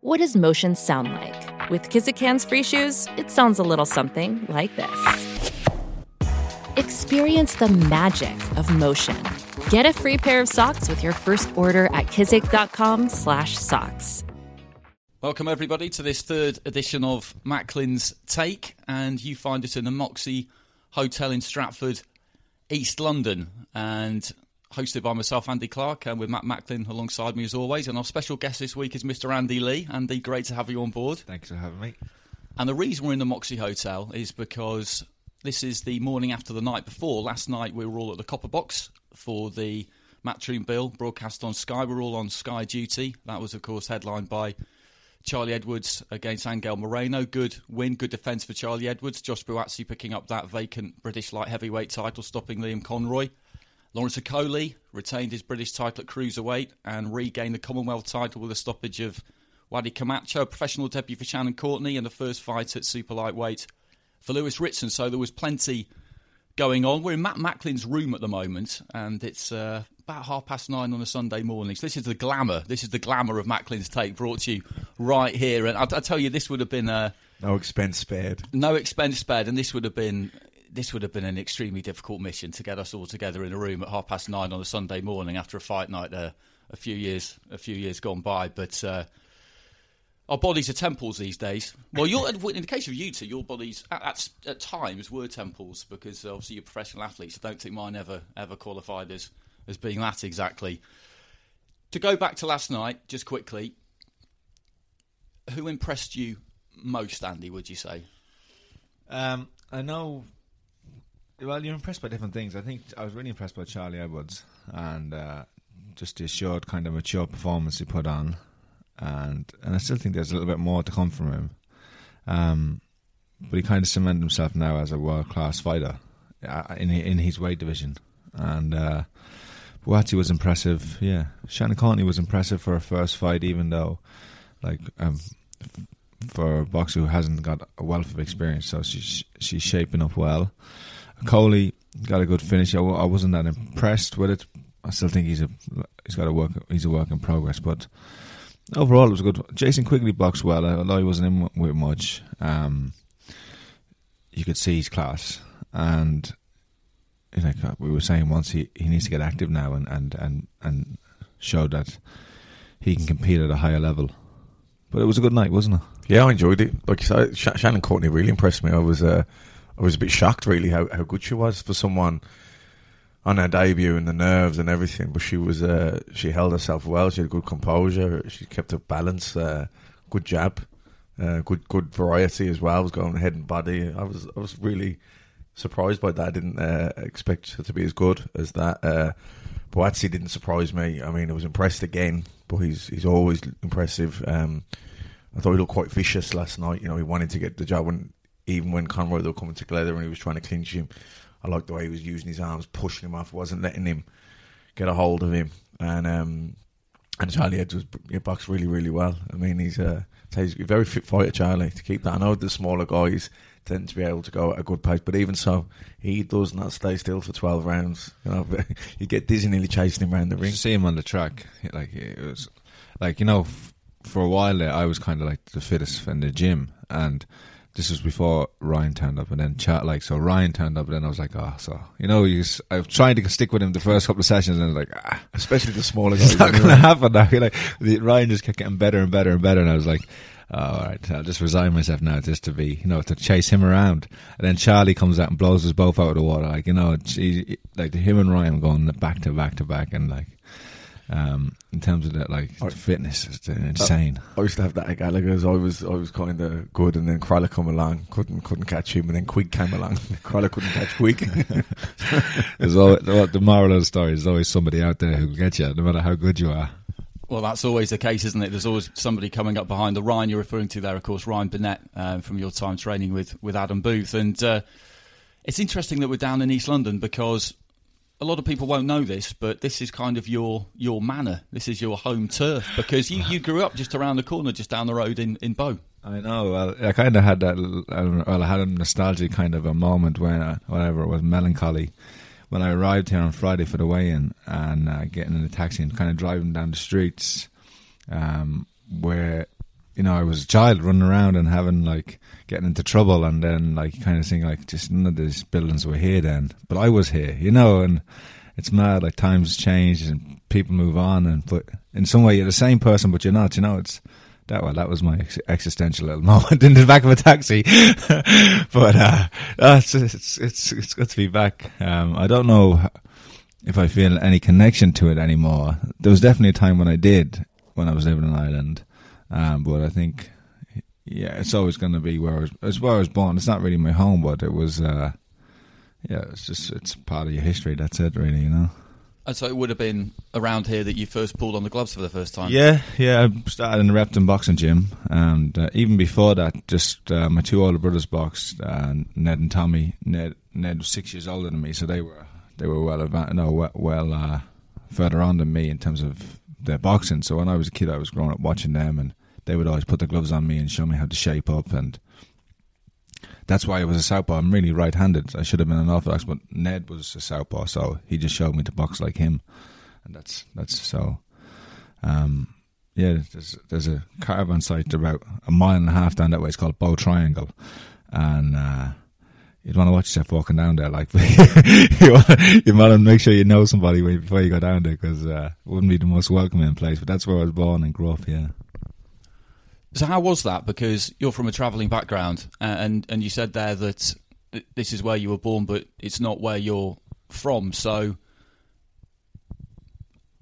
What does motion sound like? With Kizikans free shoes, it sounds a little something like this. Experience the magic of motion. Get a free pair of socks with your first order at kizik.com/socks. Welcome, everybody, to this third edition of Macklin's Take, and you find it in the Moxie Hotel in Stratford, East London, and hosted by myself, Andy Clark, and with Matt Macklin alongside me as always. And our special guest this week is Mr. Andy Lee. Andy, great to have you on board. Thanks for having me. And the reason we're in the Moxie Hotel is because this is the morning after the night before. Last night we were all at the Copper Box for the Matchroom bill broadcast on Sky. We were all on Sky duty. That was, of course, headlined by Charlie Edwards against Angel Moreno. Good win, good defence for Charlie Edwards. Josh Buatsi picking up that vacant British light heavyweight title, stopping Liam Conroy. Lawrence Okolie retained his British title at cruiserweight and regained the Commonwealth title with a stoppage of Wadi Camacho, a professional debut for Shannon Courtney, and the first fight at super lightweight for Lewis Ritson. So there was plenty going on. We're in Matt Macklin's room at the moment, and it's about 9:30 on a Sunday morning. So this is the glamour. This is the glamour of Macklin's Take, brought to you right here. And I tell you, this would have been no expense spared. No expense spared, and this would have been an extremely difficult mission to get us all together in a room at 9:30 on a Sunday morning after a fight night a few years gone by. But our bodies are temples these days. Well, in the case of you two, your bodies at times were temples, because obviously you're professional athletes. I don't think mine ever qualified as being that exactly. To go back to last night, just quickly, who impressed you most, Andy, would you say? I know, well, you're impressed by different things. I think I was really impressed by Charlie Edwards and just his short, kind of mature performance he put on. And I still think there's a little bit more to come from him. But he kind of cemented himself now as a world-class fighter in his weight division. And Buatsi was impressive, yeah. Shannon Courtney was impressive for a first fight, even though, for a boxer who hasn't got a wealth of experience, so she's shaping up well. Okolie got a good finish. I wasn't that impressed with it. I still think he's a work in progress, but overall it was good. Jason Quigley boxed well, although he wasn't in with much. You could see his class, and we were saying once he needs to get active now and show that he can compete at a higher level. But it was a good night, wasn't it? Yeah, I enjoyed it. Like you said, Shannon Courtney really impressed me. I was a bit shocked, really, how good she was for someone on her debut and the nerves and everything. But she held herself well. She had good composure. She kept her balance. Good jab. Good variety as well. I was going head and body. I was really surprised by that. I didn't expect her to be as good as that. Buatsi didn't surprise me. I mean, I was impressed again. But he's always impressive. I thought he looked quite vicious last night. You know, he wanted to get the jab, even when Conroy, they were coming together and he was trying to clinch him. I liked the way he was using his arms, pushing him off, wasn't letting him get a hold of him. And Charlie Edwards boxed really, really well. I mean, he's a very fit fighter, Charlie, to keep that. I know the smaller guys tend to be able to go at a good pace, but even so, he does not stay still for 12 rounds. You know, you get dizzy nearly chasing him around the ring. You see him on the track. For a while there, I was kind of like the fittest in the gym, and this was before Ryan turned up, and then Ryan turned up, and then I was like, I was trying to stick with him the first couple of sessions, and I was like, especially the smaller guys. It's not going to happen now. Ryan just kept getting better and better and better, and I was like, oh, all right, I'll just resign myself now just to be, to chase him around. And then Charlie comes out and blows us both out of the water. Him and Ryan going back to back, and in terms of that, fitness, it's insane. I used to have that at Gallagher's. I was kind of good, and then Krallah come along, couldn't catch him, and then Quigg came along. Krallah couldn't catch Quigg. There's always, the moral of the story is, there's always somebody out there who will get you, no matter how good you are. Well, that's always the case, isn't it? There's always somebody coming up behind. The Ryan you're referring to there, of course, Ryan Burnett from your time training with Adam Booth. And it's interesting that we're down in East London because a lot of people won't know this, but this is kind of your manor. This is your home turf because you grew up just around the corner, just down the road in Bow. I know. I kind of had that. I had a nostalgic kind of a moment whenever it was melancholy. When I arrived here on Friday for the weigh-in and getting in the taxi and kind of driving down the streets where, you know, I was a child running around and having, like, getting into trouble and then, like, kind of seeing, like, just none of these buildings were here then. But I was here, you know, and it's mad. Like, times change and people move on. But in some way, you're the same person, but you're not, you know. It's that was my existential little moment in the back of a taxi. But it's good to be back. I don't know if I feel any connection to it anymore. There was definitely a time when I did, when I was living in Ireland. But I think, yeah, it's always going to be where I was born. It's not really my home, but it was, it's part of your history. That's it, really, you know. And so it would have been around here that you first pulled on the gloves for the first time? Yeah. I started in the Repton boxing gym. And even before that, just my two older brothers boxed, Ned and Tommy. Ned was 6 years older than me, so they were further on than me in terms of their boxing. So when I was a kid, I was growing up watching them, and they would always put the gloves on me and show me how to shape up. And that's why I was a southpaw. I'm really right-handed. I should have been an orthodox, but Ned was a southpaw, so he just showed me to box like him, and that's so. There's a caravan site about a mile and a half down that way. It's called Bow Triangle, and you'd want to watch yourself walking down there. Like you want to make sure you know somebody before you go down there, because it wouldn't be the most welcoming place. But that's where I was born and grew up. Yeah. So how was that? Because you're from a travelling background and you said there that this is where you were born, but it's not where you're from. So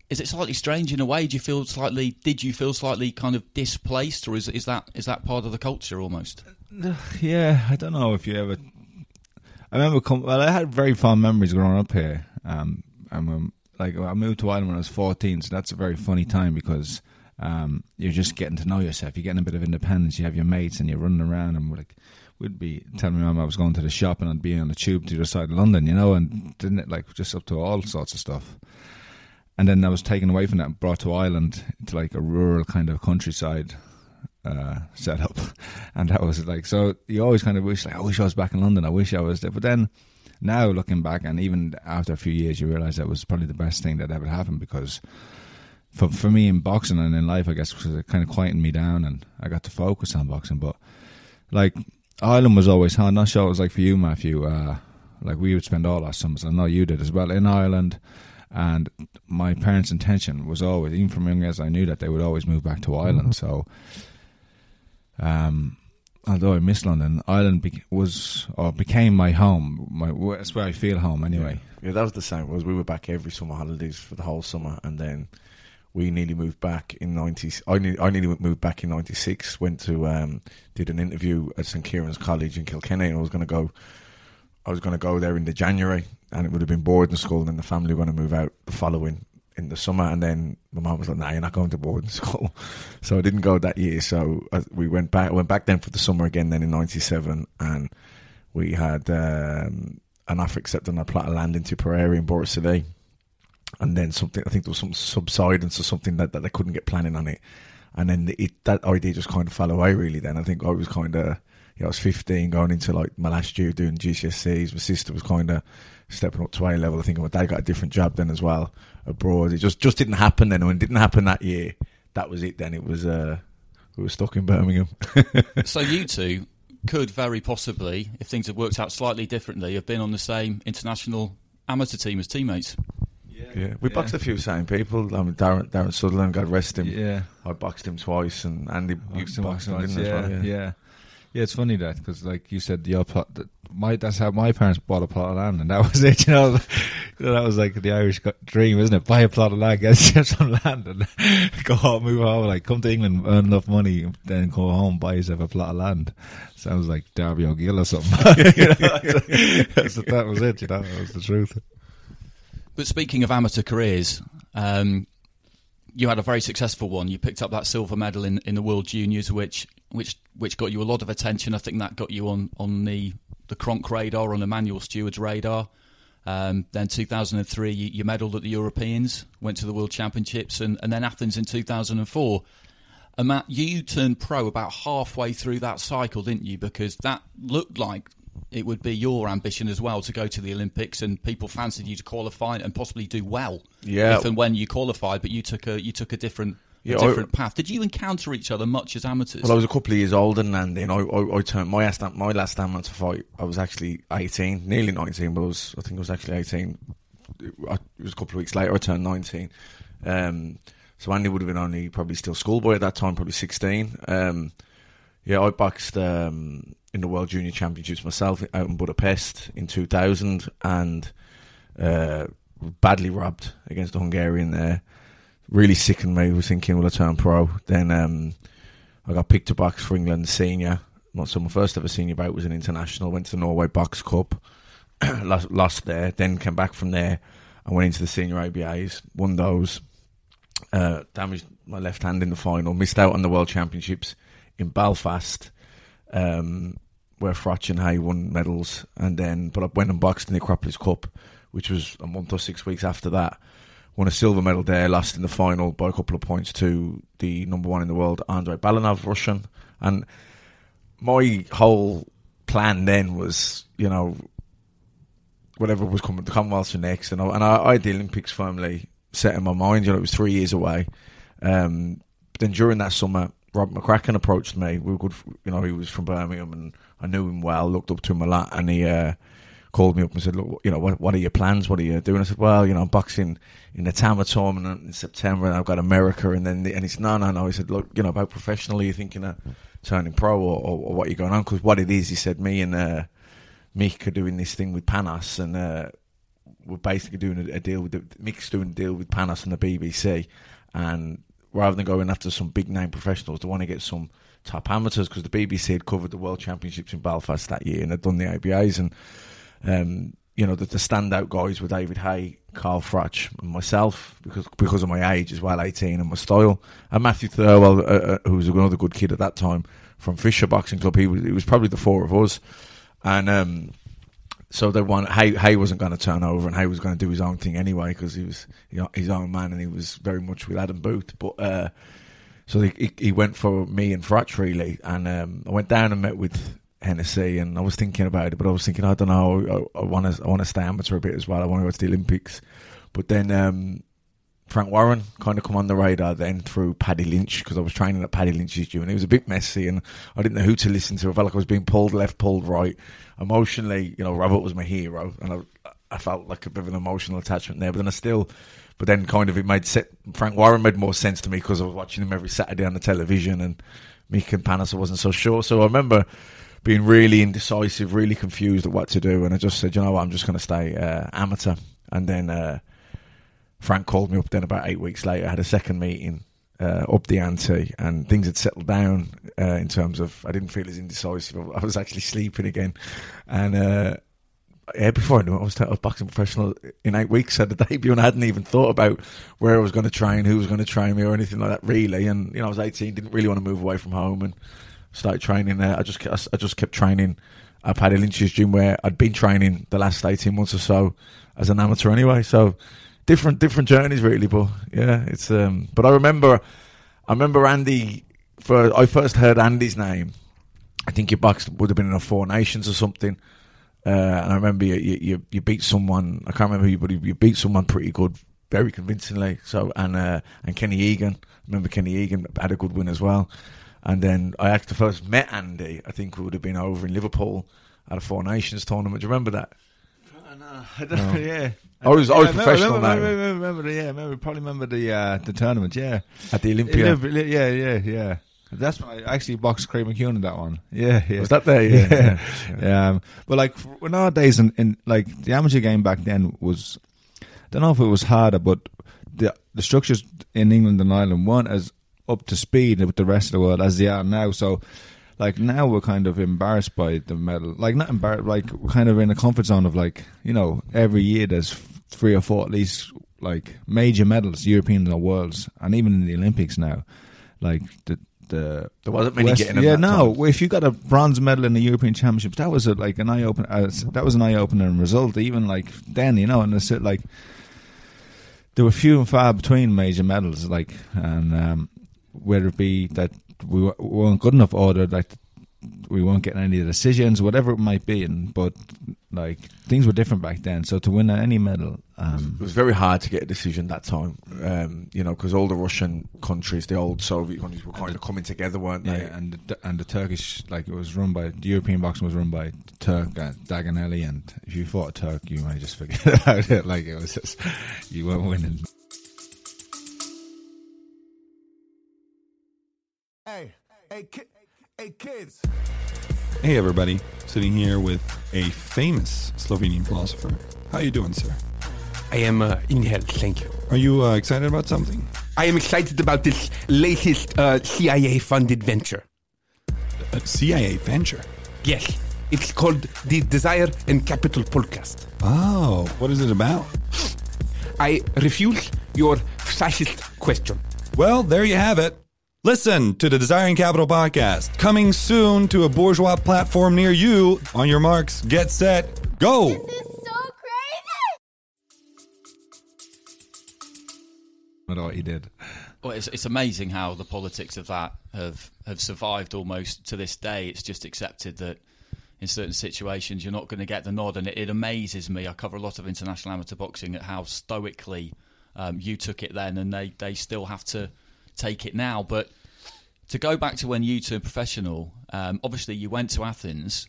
is it slightly strange in a way? Did you feel slightly kind of displaced, or is that part of the culture almost? Yeah, I don't know if you ever... I had very fond memories growing up here. I moved to Ireland when I was 14, so that's a very funny time because... you're just getting to know yourself. You're getting a bit of independence. You have your mates, and you're running around. And we'd be telling my mum I was going to the shop, and I'd be on the tube to the other side of London, you know, and didn't it like just up to all sorts of stuff. And then I was taken away from that, and brought to Ireland to like a rural kind of countryside setup, and that was like so. You always kind of wish like I wish I was back in London. I wish I was there. But then now looking back, and even after a few years, you realise that was probably the best thing that ever happened because. For me in boxing and in life, I guess, because it kind of quietened me down and I got to focus on boxing. But, like, Ireland was always home. I'm not sure it was like for you, Matthew. We would spend all our summers, I know you did as well, in Ireland. And my parents' intention was always, even from young as I knew that, they would always move back to Ireland. So, although I miss London, Ireland became my home. That's where I feel home anyway. Yeah, that was the same. We were back every summer holidays for the whole summer and then... We nearly moved back in 90s. I nearly moved back in 96, went to, did an interview at St. Kieran's College in Kilkenny, and I was going to go there in the January, and it would have been boarding school, and then the family were going to move out the following, in the summer, and then my mum was like, nah, you're not going to boarding school. So I didn't go that year, so we went back. I went back then for the summer again then in 97, and we had an offer accepted on a plot of land in Tipperary in Boracay. And then something, I think there was some subsidence or something that they couldn't get planning on it. And then that idea just kind of fell away really then. I think I was kind of, I was 15 going into like my last year doing GCSEs. My sister was kind of stepping up to A level. I think my dad got a different job then as well abroad. It just didn't happen then. When it didn't happen that year, that was it then. It was, we were stuck in Birmingham. So you two could very possibly, if things had worked out slightly differently, have been on the same international amateur team as teammates. Yeah, we boxed a few same people. I mean, Darren Sutherland, God rest him. Yeah, I boxed him twice, and Andy boxed him twice. Yeah. It's funny that because, like you said, that's how my parents bought a plot of land, and that was it. You know, that was like the Irish dream, isn't it? Buy a plot of land, get some land, and go home, move home. Like come to England, earn enough money, then go home, buy yourself a plot of land. Sounds like Darby O'Gill or something. You know, that was it. You know, that was the truth. But speaking of amateur careers, you had a very successful one. You picked up that silver medal in the World Juniors, which got you a lot of attention. I think that got you on the Kronk radar, on Emmanuel Stewart's radar. Then 2003, you medalled at the Europeans, went to the World Championships, and then Athens in 2004. And Matt, you turned pro about halfway through that cycle, didn't you? Because that looked like it would be your ambition as well to go to the Olympics, and people fancied you to qualify and possibly do well, if and when you qualified. But you took a different path. Did you encounter each other much as amateurs? Well, I was a couple of years older than Andy, and I turned my last amateur fight. I was actually 18, nearly 19, but I think I was actually 18. It was a couple of weeks later I turned 19. So Andy would have been only probably still schoolboy at that time, probably 16. I boxed in the World Junior Championships myself out in Budapest in 2000, and badly robbed against the Hungarian there. Really sickened me. I was thinking, will I turn pro? Then I got picked to box for England senior. So my first ever senior bout was an international. Went to the Norway Box Cup, lost there. Then came back from there and went into the senior ABAs. Won those. Damaged my left hand in the final. Missed out on the World Championships in Belfast, where Froch and Haye won medals, but I went and boxed in the Acropolis Cup, which was a month or 6 weeks after that. Won a silver medal there, lost in the final by a couple of points to the number one in the world, Andrei Balanov, Russian. And my whole plan then was, whatever was coming, the Commonwealths were next, and I had the Olympics firmly set in my mind. It was 3 years away. Then during that summer, Rob McCracken approached me. We were good, he was from Birmingham, and I knew him well, looked up to him a lot, and he called me up and said, look, what are your plans? What are you doing? I said, well, I'm boxing in the Tama tournament in September, and I've got America, and it's no. He said, look, about professionally, you're thinking of turning pro or what you're going on? Because what it is, he said, me and Mick are doing this thing with Panos, and we're basically doing a deal with Mick's doing a deal with Panos and the BBC, and rather than going after some big-name professionals, they want to get some top amateurs, because the BBC had covered the World Championships in Belfast that year, and they'd done the ABAs, and, the standout guys were David Haye, Carl Froch, and myself, because of my age as well, 18, and my style, and Matthew Thirlwell, who was another good kid at that time, from Fisher Boxing Club. It was probably the four of us, and so they wanted, Haye wasn't going to turn over, and Haye was going to do his own thing anyway, because he was his own man, and he was very much with Adam Booth. But so he went for me and Froch, really. And I went down and met with Hennessy, and I was thinking about it, but I was thinking, I don't know, I want to stay amateur a bit as well. I want to go to the Olympics. But then Frank Warren kind of come on the radar then through Paddy Lynch, because I was training at Paddy Lynch's gym, and it was a bit messy, and I didn't know who to listen to. I felt like I was being pulled left, pulled right. Emotionally, Robert was my hero, and I felt like a bit of an emotional attachment there. Frank Warren made more sense to me, because I was watching him every Saturday on the television, and Mick and Panos I wasn't so sure. So I remember being really indecisive, really confused at what to do, and I just said, I'm just going to stay amateur. And then Frank called me up then about 8 weeks later. I had a second meeting, up the ante, and things had settled down in terms of, I didn't feel as indecisive. I was actually sleeping again. And before I knew it, I was boxing professional in 8 weeks. I had a debut, and I hadn't even thought about where I was going to train, who was going to train me, or anything like that, really. And, I was 18, didn't really want to move away from home, and started training there. I just kept training at Paddy Lynch's gym, where I'd been training the last 18 months or so as an amateur anyway. So different journeys, really, but yeah, it's but I remember Andy. I first heard Andy's name, I think your box would have been in a Four Nations or something, and I remember you beat someone, I can't remember who, but you beat someone pretty good, very convincingly. So and Kenny Egan, I remember Kenny Egan had a good win as well. And then I actually first met Andy, I think it would have been over in Liverpool at a Four Nations tournament. Do you remember that? I don't know, yeah. I remember the tournament, yeah. At the Olympia. Yeah. That's when I actually boxed Craig McKeown in that one. Yeah. Was that there? Yeah. But nowadays, in the amateur game back then was, I don't know if it was harder, but the structures in England and Ireland weren't as up to speed with the rest of the world as they are now. So, now we're kind of embarrassed by the medal. Not embarrassed, we're kind of in a comfort zone of every year there's three or four at least like major medals, European or Worlds, and even in the Olympics now, like there wasn't many getting in. Yeah, no. Time. If you got a bronze medal in the European Championships, that was like an eye opener. That was an eye opener result. Even like then, you know, and it's like there were few and far between major medals, like, and whether it be that we weren't good enough order, like we weren't getting any of the decisions, whatever it might be, and but like things were different back then. So to win any medal, it was very hard to get a decision that time. You know, because all the Russian countries, the old Soviet countries, were kind of coming together, weren't they? Yeah, and the Turkish, like it was run by the European boxing was run by Turk Daganelli, and if you fought a Turk, you might just forget about it. Like it was just you weren't winning. Hey kids! Hey everybody, sitting here with a famous Slovenian philosopher. How you doing, sir? I am in hell, thank you. Are you excited about something? I am excited about this latest CIA-funded venture. A CIA venture? Yes, it's called the Desire and Capital podcast. Oh, what is it about? I refuse your fascist question. Well, there you have it. Listen to the Desiring Capital podcast, coming soon to a bourgeois platform near you. On your marks, get set, go. This is so crazy. I know what he did. Well, it's amazing how the politics of that have survived almost to this day. It's just accepted that in certain situations you're not going to get the nod, and it amazes me. I cover a lot of international amateur boxing at how stoically you took it then, and they still have to take it now. But to go back to when you turned professional, obviously you went to Athens,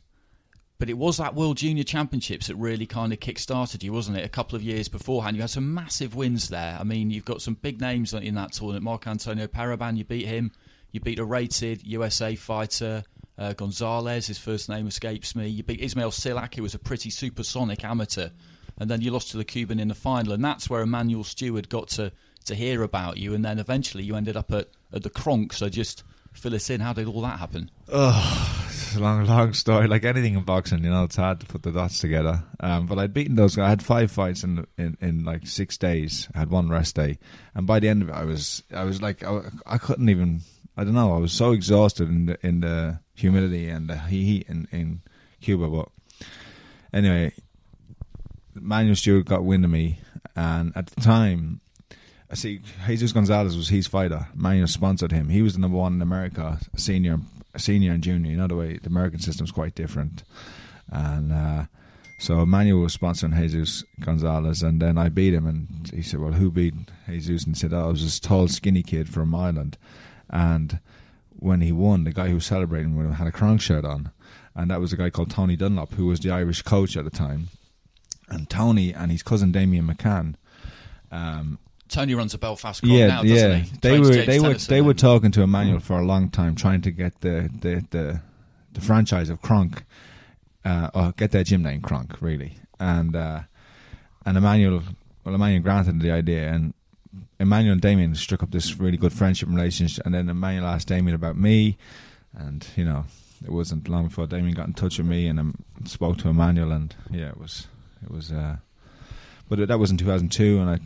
but it was that World Junior Championships that really kind of kick-started you, wasn't it? A couple of years beforehand, you had some massive wins there. I mean, you've got some big names in that tournament. Marc Antonio Paraban, you beat him. You beat a rated USA fighter, Gonzalez, his first name escapes me. You beat Ismail Silak, who was a pretty supersonic amateur. And then you lost to the Cuban in the final. And that's where Emmanuel Stewart got to hear about you, and then eventually you ended up at the Kronk. So just fill us in, how did all that happen? Oh, it's a long story, like anything in boxing, you know, it's hard to put the dots together. But I'd beaten those guys. I had 5 fights in like 6 days. I had 1 rest day, and by the end of it I was like I couldn't even, I don't know, I was so exhausted in the humidity and the heat in Cuba. But anyway, Manuel Stewart got wind of me, and at the time I see Jesus Gonzalez was his fighter. Manuel sponsored him. He was the number 1 in America, senior and junior. You know the way the American system's quite different. And so Manuel was sponsoring Jesus Gonzalez, and then I beat him. And he said, well, who beat Jesus? And he said, oh, it was this tall, skinny kid from Ireland. And when he won, the guy who was celebrating with him had a Kronk shirt on. And that was a guy called Tony Dunlop, who was the Irish coach at the time. And Tony and his cousin Damien McCann... Tony runs a Belfast club now, doesn't he? They were talking to Emmanuel for a long time, trying to get the franchise of Kronk, or get their gym name Kronk, really. And Emmanuel granted the idea, and Emmanuel and Damien struck up this really good friendship relationship. And then Emmanuel asked Damien about me, and you know, it wasn't long before Damien got in touch with me and spoke to Emmanuel, and yeah, it was. But that was in 2002, and I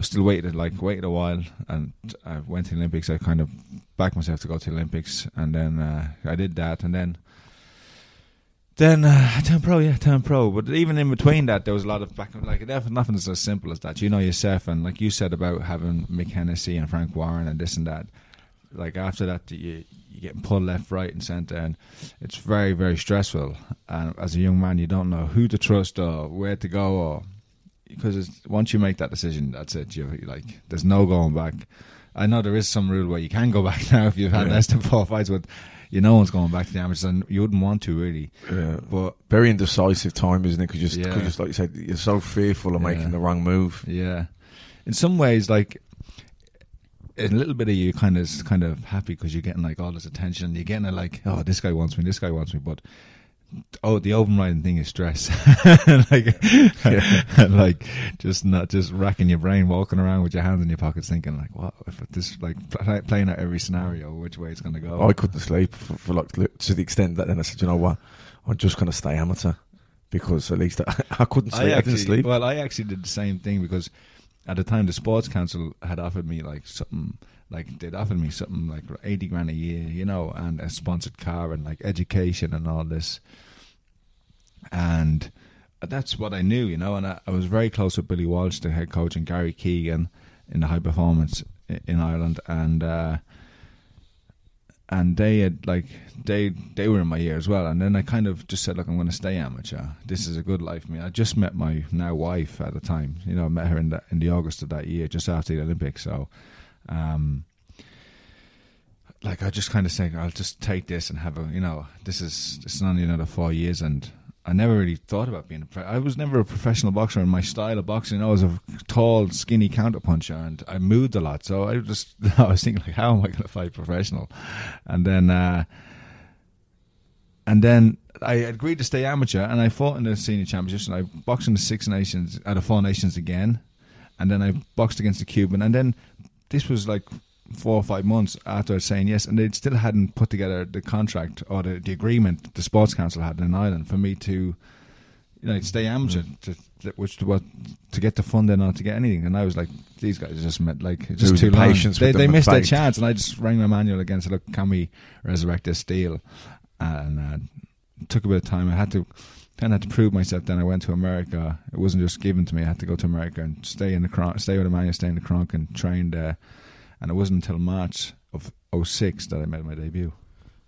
still waited a while, and I went to the Olympics. I kind of backed myself to go to the Olympics, and then I did that, and then I turned pro. But even in between that, there was a lot of back. Like nothing's as simple as that. You know yourself, and like you said about having Mick Hennessy and Frank Warren and this and that. Like after that, you get pulled left, right, and centre, and it's very, very stressful. And as a young man, you don't know who to trust or where to go or. Because once you make that decision, that's it. You're like, there's no going back. I know there is some rule where you can go back now if you've had less than 4 fights, but no one's going back to the amateurs, and you wouldn't want to really. Yeah. But very indecisive time, isn't it? Because just like you said, you're so fearful of making the wrong move. Yeah, in some ways, like in a little bit of you, kind of happy because you're getting like all this attention. You're getting like, oh, this guy wants me, but. Oh, the overriding thing is stress. Just racking your brain, walking around with your hands in your pockets, thinking like, what if this, like playing out every scenario, which way it's going to go. I couldn't sleep for like to the extent that then I said, you know what, I'm just going to stay amateur because at least I couldn't sleep. Well, I actually did the same thing because at the time the Sports Council had offered me like something, like they'd offered me something like 80 grand a year, you know, and a sponsored car and like education and all this. And that's what I knew, you know, and I was very close with Billy Walsh, the head coach, and Gary Keegan in the high performance in Ireland. And they had like, they were in my ear as well. And then I kind of just said, look, I'm going to stay amateur. This is a good life for me. I just met my now wife at the time, you know, I met her in the August of that year, just after the Olympics. So, like I just kind of think I'll just take this and have a, you know, this is only another 4 years. And I never really thought about being I was never a professional boxer in my style of boxing. You know, I was a tall, skinny counterpuncher, and I moved a lot. So I was thinking, like, how am I going to fight professional? And then I agreed to stay amateur, and I fought in the senior championships, and I boxed in the Six Nations, at the Four Nations again, and then I boxed against the Cuban, and then this was like 4 or 5 months after saying yes, and they still hadn't put together the contract or the agreement the Sports Council had in Ireland for me to, you know, stay amateur, to get the funding or to get anything. And I was like, these guys just meant like just too long. They missed their chance, and I just rang Emmanuel again and said, look, can we resurrect this deal? And it took a bit of time. I had to kind of had to prove myself. Then I went to America. It wasn't just given to me. I had to go to America and stay with Emmanuel, stay in the Kronk, and train there. And it wasn't until March of 2006 that I made my debut.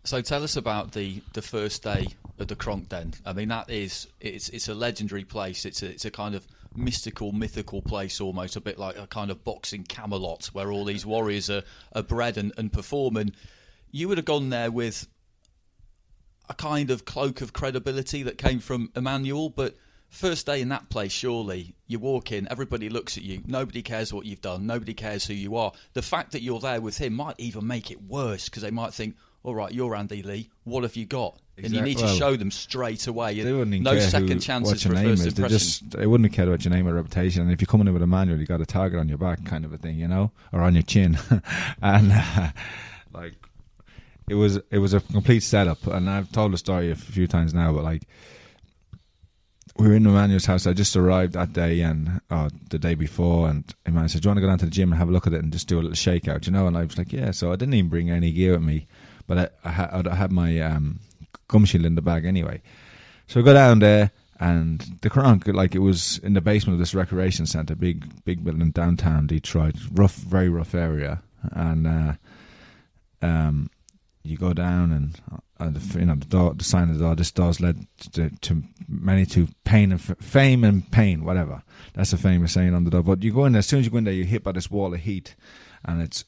So tell us about the first day of the Kronk then. I mean, that is, it's a legendary place. It's a kind of mystical, mythical place almost, a bit like a kind of boxing Camelot where all these warriors are bred and perform. And you would have gone there with a kind of cloak of credibility that came from Emmanuel, but first day in that place, surely, you walk in, everybody looks at you, nobody cares what you've done, nobody cares who you are. The fact that you're there with him might even make it worse, because they might think, all right, you're Andy Lee, what have you got? Exactly. And you need to show them straight away. No second chances for a first impression. They wouldn't care about your name or reputation. And if you're coming in with a manual, you got a target on your back kind of a thing, you know, or on your chin. And, like, it was a complete setup. And I've told the story a few times now, but, like, we were in Emmanuel's house. I just arrived that day and the day before, and Emmanuel said, do you want to go down to the gym and have a look at it and just do a little shakeout, you know? And I was like, yeah. So I didn't even bring any gear with me, but I had my gum shield in the bag anyway. So I go down there, and the Kronk, like, it was in the basement of this recreation centre, big building downtown Detroit, very rough area. And you go down and you know, the sign of the door, this door's led to many to pain and fame and pain, whatever. That's a famous saying on the door. But you go in there, as soon as you go in there, you're hit by this wall of heat, and it's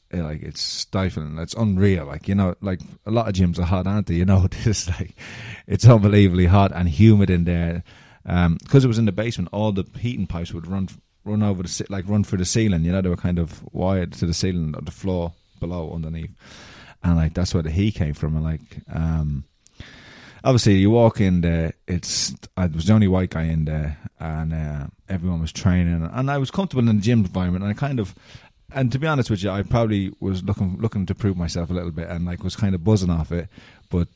stifling, it's unreal. Like, you know, like a lot of gyms are hot, aren't they? You know, this, like, it's unbelievably hot and humid in there. Because it was in the basement, all the heating pipes would run over the, like, run through the ceiling. You know, they were kind of wired to the ceiling, the floor below, underneath. And, like, that's where the heat came from. And, like, obviously, you walk in there, I was the only white guy in there, and everyone was training. And I was comfortable in the gym environment, and and to be honest with you, I probably was looking to prove myself a little bit, and, like, was kind of buzzing off it. But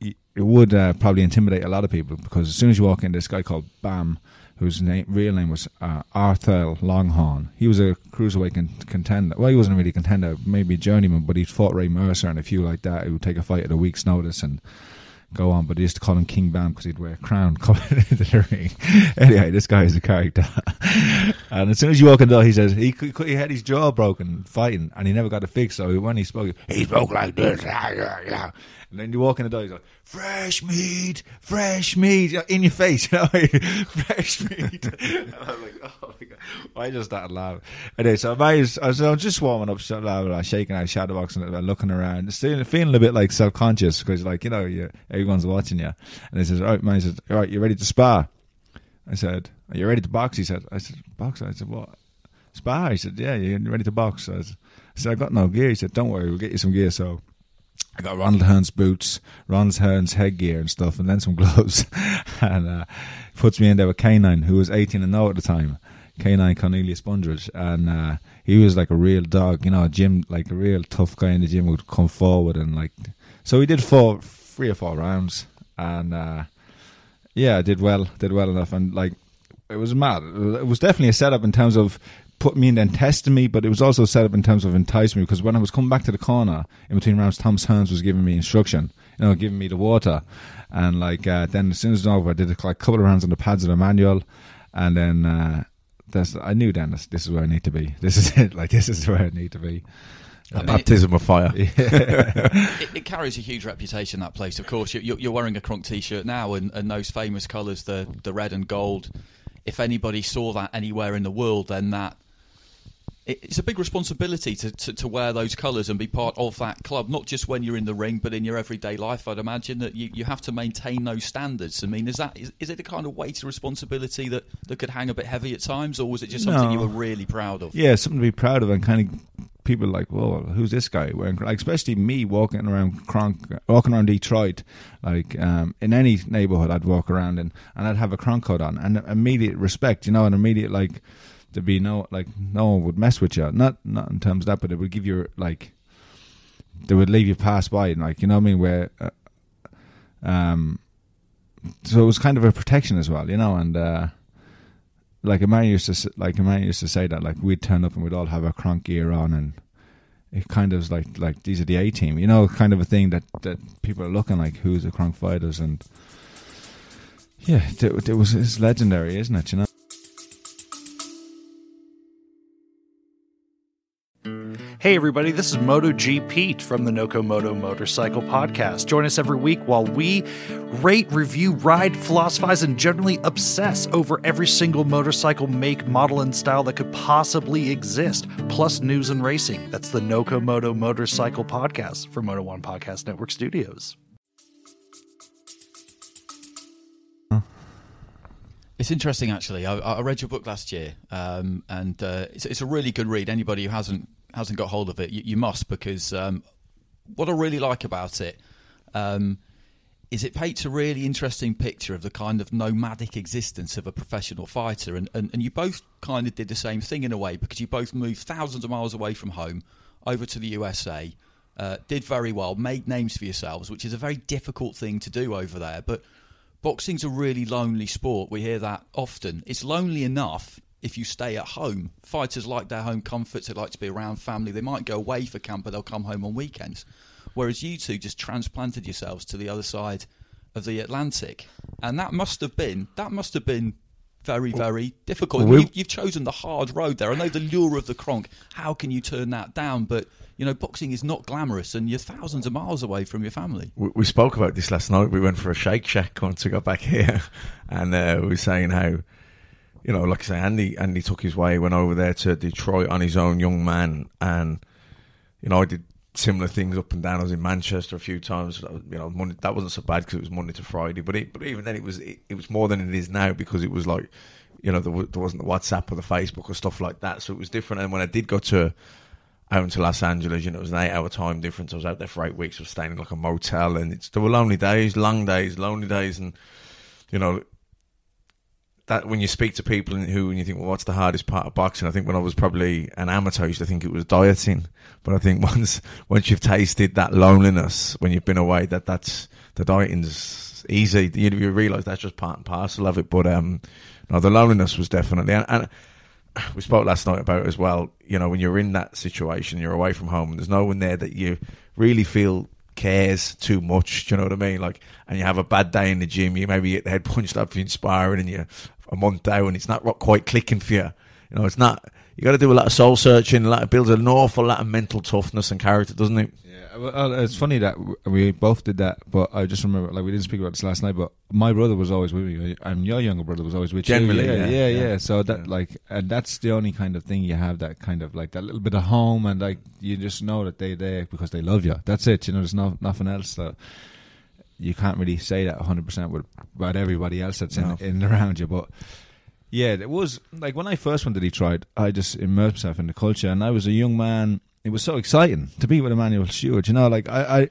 it would probably intimidate a lot of people, because as soon as you walk in, this guy called Bam, whose real name was Arthur Longhorn. He was a cruiserweight contender. Well, he wasn't really a contender, maybe a journeyman, but he fought Ray Mercer and a few like that. He would take a fight at a week's notice and go on, but they used to call him King Bam because he'd wear a crown coming into the ring. Anyway, this guy is a character. And as soon as you walk in the door, he says, he had his jaw broken fighting, and he never got a fix, so when he spoke, he spoke like this. And then you walk in the door, he's like, fresh meat, in your face, you know, fresh meat. And I was like, oh my God. I just started laughing. Anyway, so I was just warming up, shaking out, shadowboxing, looking around, still feeling a bit like self-conscious, because, like, you know, everyone's watching you. And he says, all right, you ready to spar? I said, are you ready to box? He said, box? I said, what? Spar? He said, yeah, you're ready to box. I said, I got no gear. He said, don't worry, we'll get you some gear. So I got Ronald Hearns boots, Ronald Hearns headgear and stuff, and then some gloves. And puts me in there with K-9, who was 18-0 at the time. K-9 Cornelius Bundridge. And he was like a real dog, you know, like a real tough guy in the gym, would come forward and, like, so he did three or four rounds. And I did well enough. And, like, It was mad. It was definitely a setup in terms of putting me in and testing me, but it was also a setup in terms of enticing me, because when I was coming back to the corner in between rounds, Thomas Hearns was giving me instruction, you know, giving me the water. And like then as soon as it was over, I did a couple of rounds on the pads of Emmanuel, and then I knew then this is where I need to be. This is it. Like, this is where I need to be. A baptism of fire. Yeah. It carries a huge reputation, that place. Of course, you're wearing a Kronk T-shirt now, and those famous colours, the red and gold. If anybody saw that anywhere in the world, then it's a big responsibility to wear those colours and be part of that club, not just when you're in the ring, but in your everyday life. I'd imagine that you have to maintain those standards. I mean, is it the kind of weight of responsibility that could hang a bit heavy at times, or was it just something you were really proud of? Yeah, something to be proud of, and kind of people like, well, who's this guy wearing? Like, especially me walking around Detroit, like in any neighborhood I'd walk around in, and I'd have a Kronk coat on, and immediate respect, you know, and immediate like. There'd be no one would mess with you. Not in terms of that, but it would give you like, they would leave you pass by, and like, you know what I mean. Where, so it was kind of a protection as well, you know. And like a man used to say that like we'd turn up and we'd all have our Kronk gear on, and it kind of was like these are the A team, you know, kind of a thing that people are looking like, who's the Kronk fighters, and yeah, it's legendary, isn't it? You know. Hey everybody, this is MotoG Pete from the NocoMoto Motorcycle Podcast. Join us every week while we rate, review, ride, philosophize, and generally obsess over every single motorcycle make, model, and style that could possibly exist, plus news and racing. That's the NocoMoto Motorcycle Podcast from Moto One Podcast Network Studios. It's interesting, actually. I read your book last year, and it's a really good read. Anybody who hasn't got hold of it, you must, because what I really like about it is it paints a really interesting picture of the kind of nomadic existence of a professional fighter, and you both kind of did the same thing in a way, because you both moved thousands of miles away from home over to the USA, did very well, made names for yourselves, which is a very difficult thing to do over there. But boxing's a really lonely sport. We hear that often. It's lonely enough if you stay at home. Fighters like their home comforts, they like to be around family. They might go away for camp, but they'll come home on weekends. Whereas you two just transplanted yourselves to the other side of the Atlantic. And that must have been very, very difficult. Well, you've chosen the hard road there. I know the lure of the Kronk. How can you turn that down? But, you know, boxing is not glamorous, and you're thousands of miles away from your family. We spoke about this last night. We went for a Shake Shack once we got back here, and we were saying how, you know, like I say, Andy took his way, went over there to Detroit on his own, young man, and, you know, I did similar things up and down. I was in Manchester a few times. You know, Monday, that wasn't so bad because it was Monday to Friday, but even then it was more than it is now, because it was like, you know, there wasn't the WhatsApp or the Facebook or stuff like that, so it was different. And when I did go out to Los Angeles, you know, it was an 8-hour time difference. I was out there for 8 weeks. I was staying in like a motel, and there were lonely days, long days, lonely days, and, you know, that when you speak to people and you think, well, what's the hardest part of boxing? I think when I was probably an amateur, I used to think it was dieting. But I think once you've tasted that loneliness when you've been away, that's the dieting's easy. You realise that's just part and parcel of it. But no, the loneliness was definitely, and we spoke last night about it as well. You know, when you're in that situation, you're away from home, and there's no one there that you really feel cares too much. Do you know what I mean? Like, and you have a bad day in the gym, you maybe get the head punched up for sparring, and you're a month out and it's not quite clicking for you. You know, it's not. You got to do a lot of soul searching. It builds an awful lot of mental toughness and character, doesn't it? Yeah, well, it's funny that we both did that, but I just remember, like, we didn't speak about this last night, but my brother was always with me, and your younger brother was always with you. Generally, yeah. So that, like, and that's the only kind of thing you have, that kind of like that little bit of home, and like you just know that they're there because they love you. That's it. You know, there's nothing else that. You can't really say that 100% about everybody else that's in and around you. But yeah, it was like when I first went to Detroit, I just immersed myself in the culture, and I was a young man. It was so exciting to be with Emmanuel Stewart. You know, like I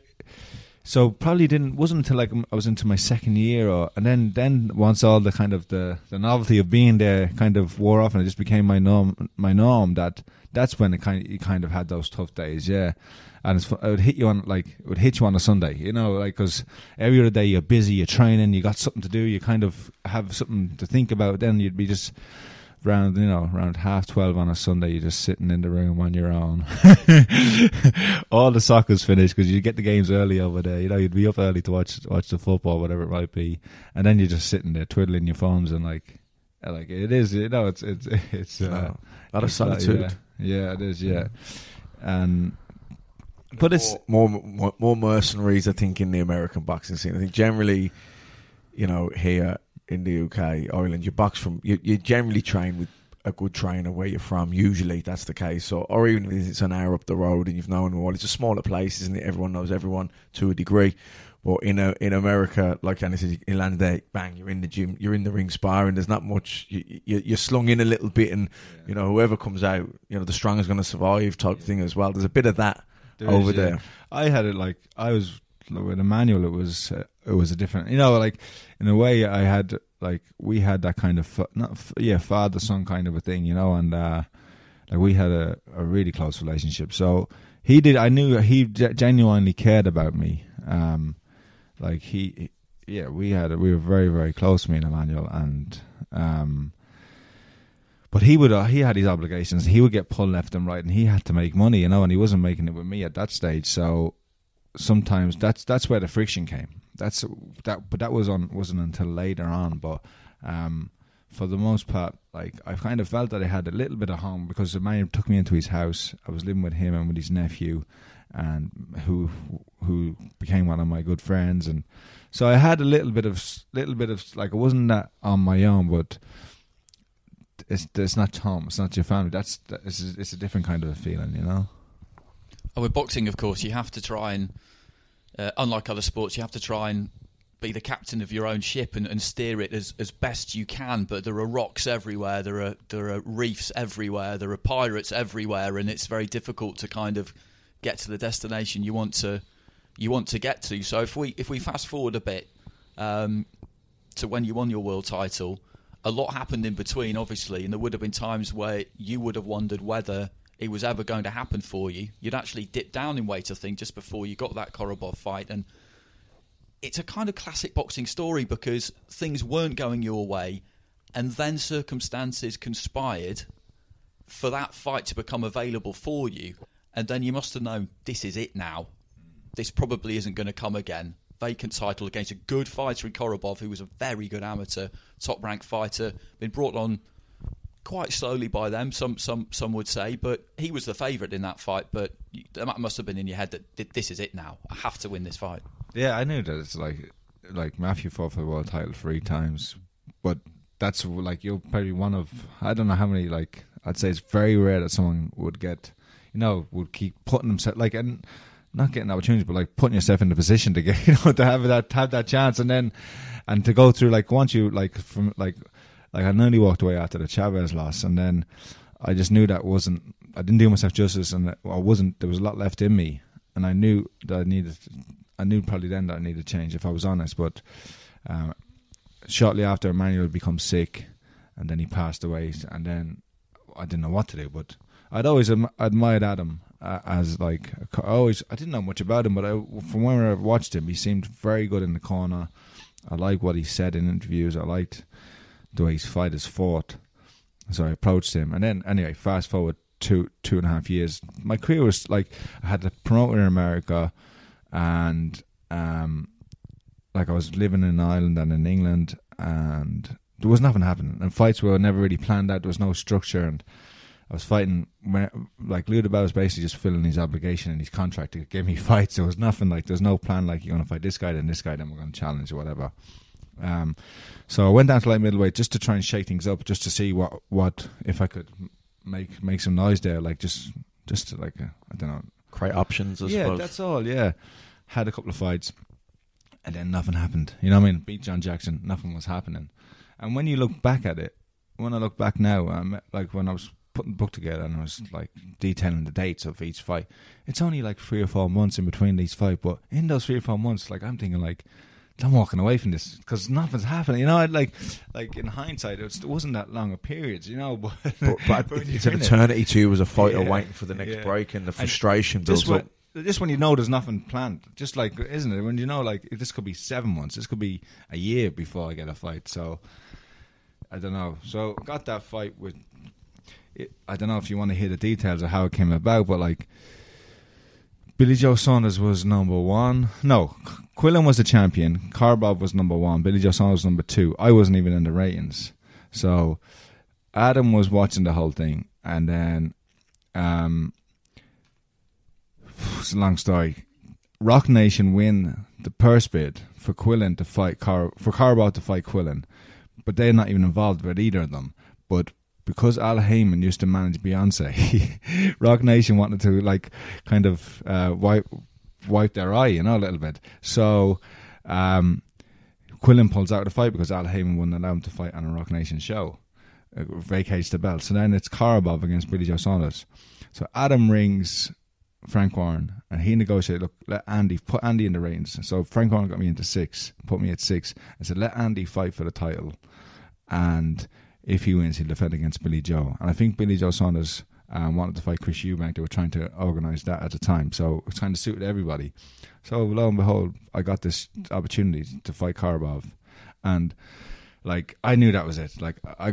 So probably wasn't until like I was into my second year, and then once all the kind of the novelty of being there kind of wore off, and it just became my norm. That's when you kind of had those tough days, yeah. And it would hit you on a Sunday, you know, like, because every other day you're busy, you're training, you got something to do, you kind of have something to think about. Then you'd be just around 12:30 on a Sunday, you're just sitting in the room on your own. All the soccer's finished because you get the games early over there. You know, you'd be up early to watch the football, whatever it might be, and then you're just sitting there twiddling your thumbs and like it is. You know, it's a lot of solitude. Yeah, it is. Yeah, and but it's more mercenaries, I think, in the American boxing scene. I think generally, you know, here in the UK, Ireland, you generally train with a good trainer where you're from. Usually that's the case. Or even if it's an hour up the road and you've known them all, it's a smaller place, isn't it? Everyone knows everyone to a degree. But in America, like Andy says, you land there, bang, you're in the gym, you're in the ring sparring. There's not much. You're slung in a little bit, and you know, whoever comes out, you know, the strong is going to survive type thing as well. There's a bit of that there. I had it like I was with Emmanuel. It was a different, you know, like in a way I had, like, we had that kind of father son kind of a thing, you know, and like we had a really close relationship. So he did. I knew he genuinely cared about me. Like we were very, very close, me and Emmanuel, and but he had his obligations. He would get pulled left and right, and he had to make money, you know, and he wasn't making it with me at that stage. So sometimes that's where the friction came. That wasn't until later on. But for the most part, like, I kind of felt that I had a little bit of home because the man took me into his house. I was living with him and with his nephew, and who became one of my good friends. And so I had a little bit of like, I wasn't that on my own, but it's not home. It's not your family. It's a different kind of a feeling, you know. Oh, with boxing, of course, you have to try and. Unlike other sports, you have to try and be the captain of your own ship and steer it as best you can. But there are rocks everywhere, there are reefs everywhere, there are pirates everywhere, and it's very difficult to kind of get to the destination you want to get to. So if we fast forward a bit to when you won your world title, a lot happened in between, obviously, and there would have been times where you would have wondered whether it was ever going to happen for you. You'd actually dipped down in weight, I think, just before you got that Korobov fight. And it's a kind of classic boxing story because things weren't going your way, and then circumstances conspired for that fight to become available for you. And then you must have known, this is it now. This probably isn't going to come again. Vacant title against a good fighter in Korobov, who was a very good amateur, top-ranked fighter, been brought on quite slowly by them, some would say, but he was the favourite in that fight. But that must have been in your head that this is it now. I have to win this fight. Yeah, I knew that. It's like Matthew fought for the world title 3 times, but that's like, you're probably one of, I don't know how many, like, I'd say it's very rare that someone would get, you know, would keep putting themselves, like, and not getting opportunities, but like putting yourself in the position to get, you know, to have that chance, and to go through, like, once you I nearly walked away after the Chavez loss, and then I just knew that wasn't, I didn't do myself justice, and there was a lot left in me, and I knew that I knew probably then that I needed change, if I was honest. But shortly after, Emmanuel had become sick, and then he passed away, and then I didn't know what to do. But I'd always admired Adam as, like, I didn't know much about him, but from where I watched him, he seemed very good in the corner. I liked what he said in interviews. I liked the way his fighters fought. So I approached him. And then, anyway, fast forward 2.5 years. My career was like, I had a promoter in America, and I was living in Ireland and in England, and there was nothing happening. And fights were never really planned out. There was no structure. And I was fighting, like, Ludovic was basically just filling his obligation and his contract to give me fights. There was nothing, like, there's no plan, like, you're going to fight this guy, then we're going to challenge or whatever. So I went down to light middleweight just to try and shake things up, just to see what if I could make some noise there, like just to, like, I don't know, create options. I suppose. That's all. Yeah, had a couple of fights, and then nothing happened. You know what I mean? Beat John Jackson, nothing was happening. And when I look back now, like when I was putting the book together and I was like detailing the dates of each fight. It's only like 3 or 4 months in between these fights, but in those 3 or 4 months, like I'm thinking like, I'm walking away from this because nothing's happening. You know, I'd like in hindsight, it wasn't that long a period, you know. But it's an eternity to you as a fighter waiting for the next break, and the frustration and builds up. Just when you know there's nothing planned, just like, isn't it? When you know, like, this could be 7 months, this could be a year before I get a fight. So, I don't know. So, got that fight with, I don't know if you want to hear the details of how it came about, but like, Billy Joe Saunders was number one. No, Quillen was the champion. Korobov was number one. Billy Joe Saunders was number two. I wasn't even in the ratings. So Adam was watching the whole thing. And then, it's a long story. Rock Nation win the purse bid for Quillen to fight for Korobov to fight Quillen. But they're not even involved with either of them. But because Al Heyman used to manage Beyonce, Rock Nation wanted to like kind of wipe their eye, you know, a little bit. So Quillen pulls out of the fight because Al Heyman wouldn't allow him to fight on a Rock Nation show. Vacates the belt. So then it's Korobov against Billy Joe Saunders. So Adam rings Frank Warren and he negotiated, look, put Andy in the reins. So Frank Warren got me into six, put me at six and said, let Andy fight for the title. And if he wins, he'll defend against Billy Joe. And I think Billy Joe Saunders wanted to fight Chris Eubank. They were trying to organise that at the time. So it kind of suited everybody. So lo and behold, I got this opportunity to fight Korobov. And, like, I knew that was it. Like, I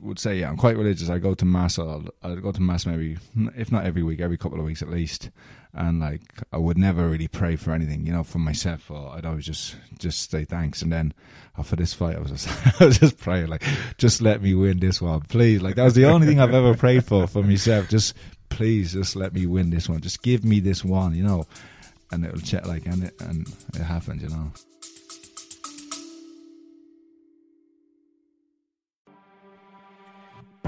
would say, yeah, I'm quite religious. I go to Mass. I go to Mass maybe, if not every week, every couple of weeks at least. And, like, I would never really pray for anything, you know, for myself. Or I'd always just say thanks. And then after this fight, I was just praying, like, just let me win this one, please. Like, that was the only thing I've ever prayed for myself. Just, please, just let me win this one. Just give me this one, you know. And it'll check, like, and it happened, you know.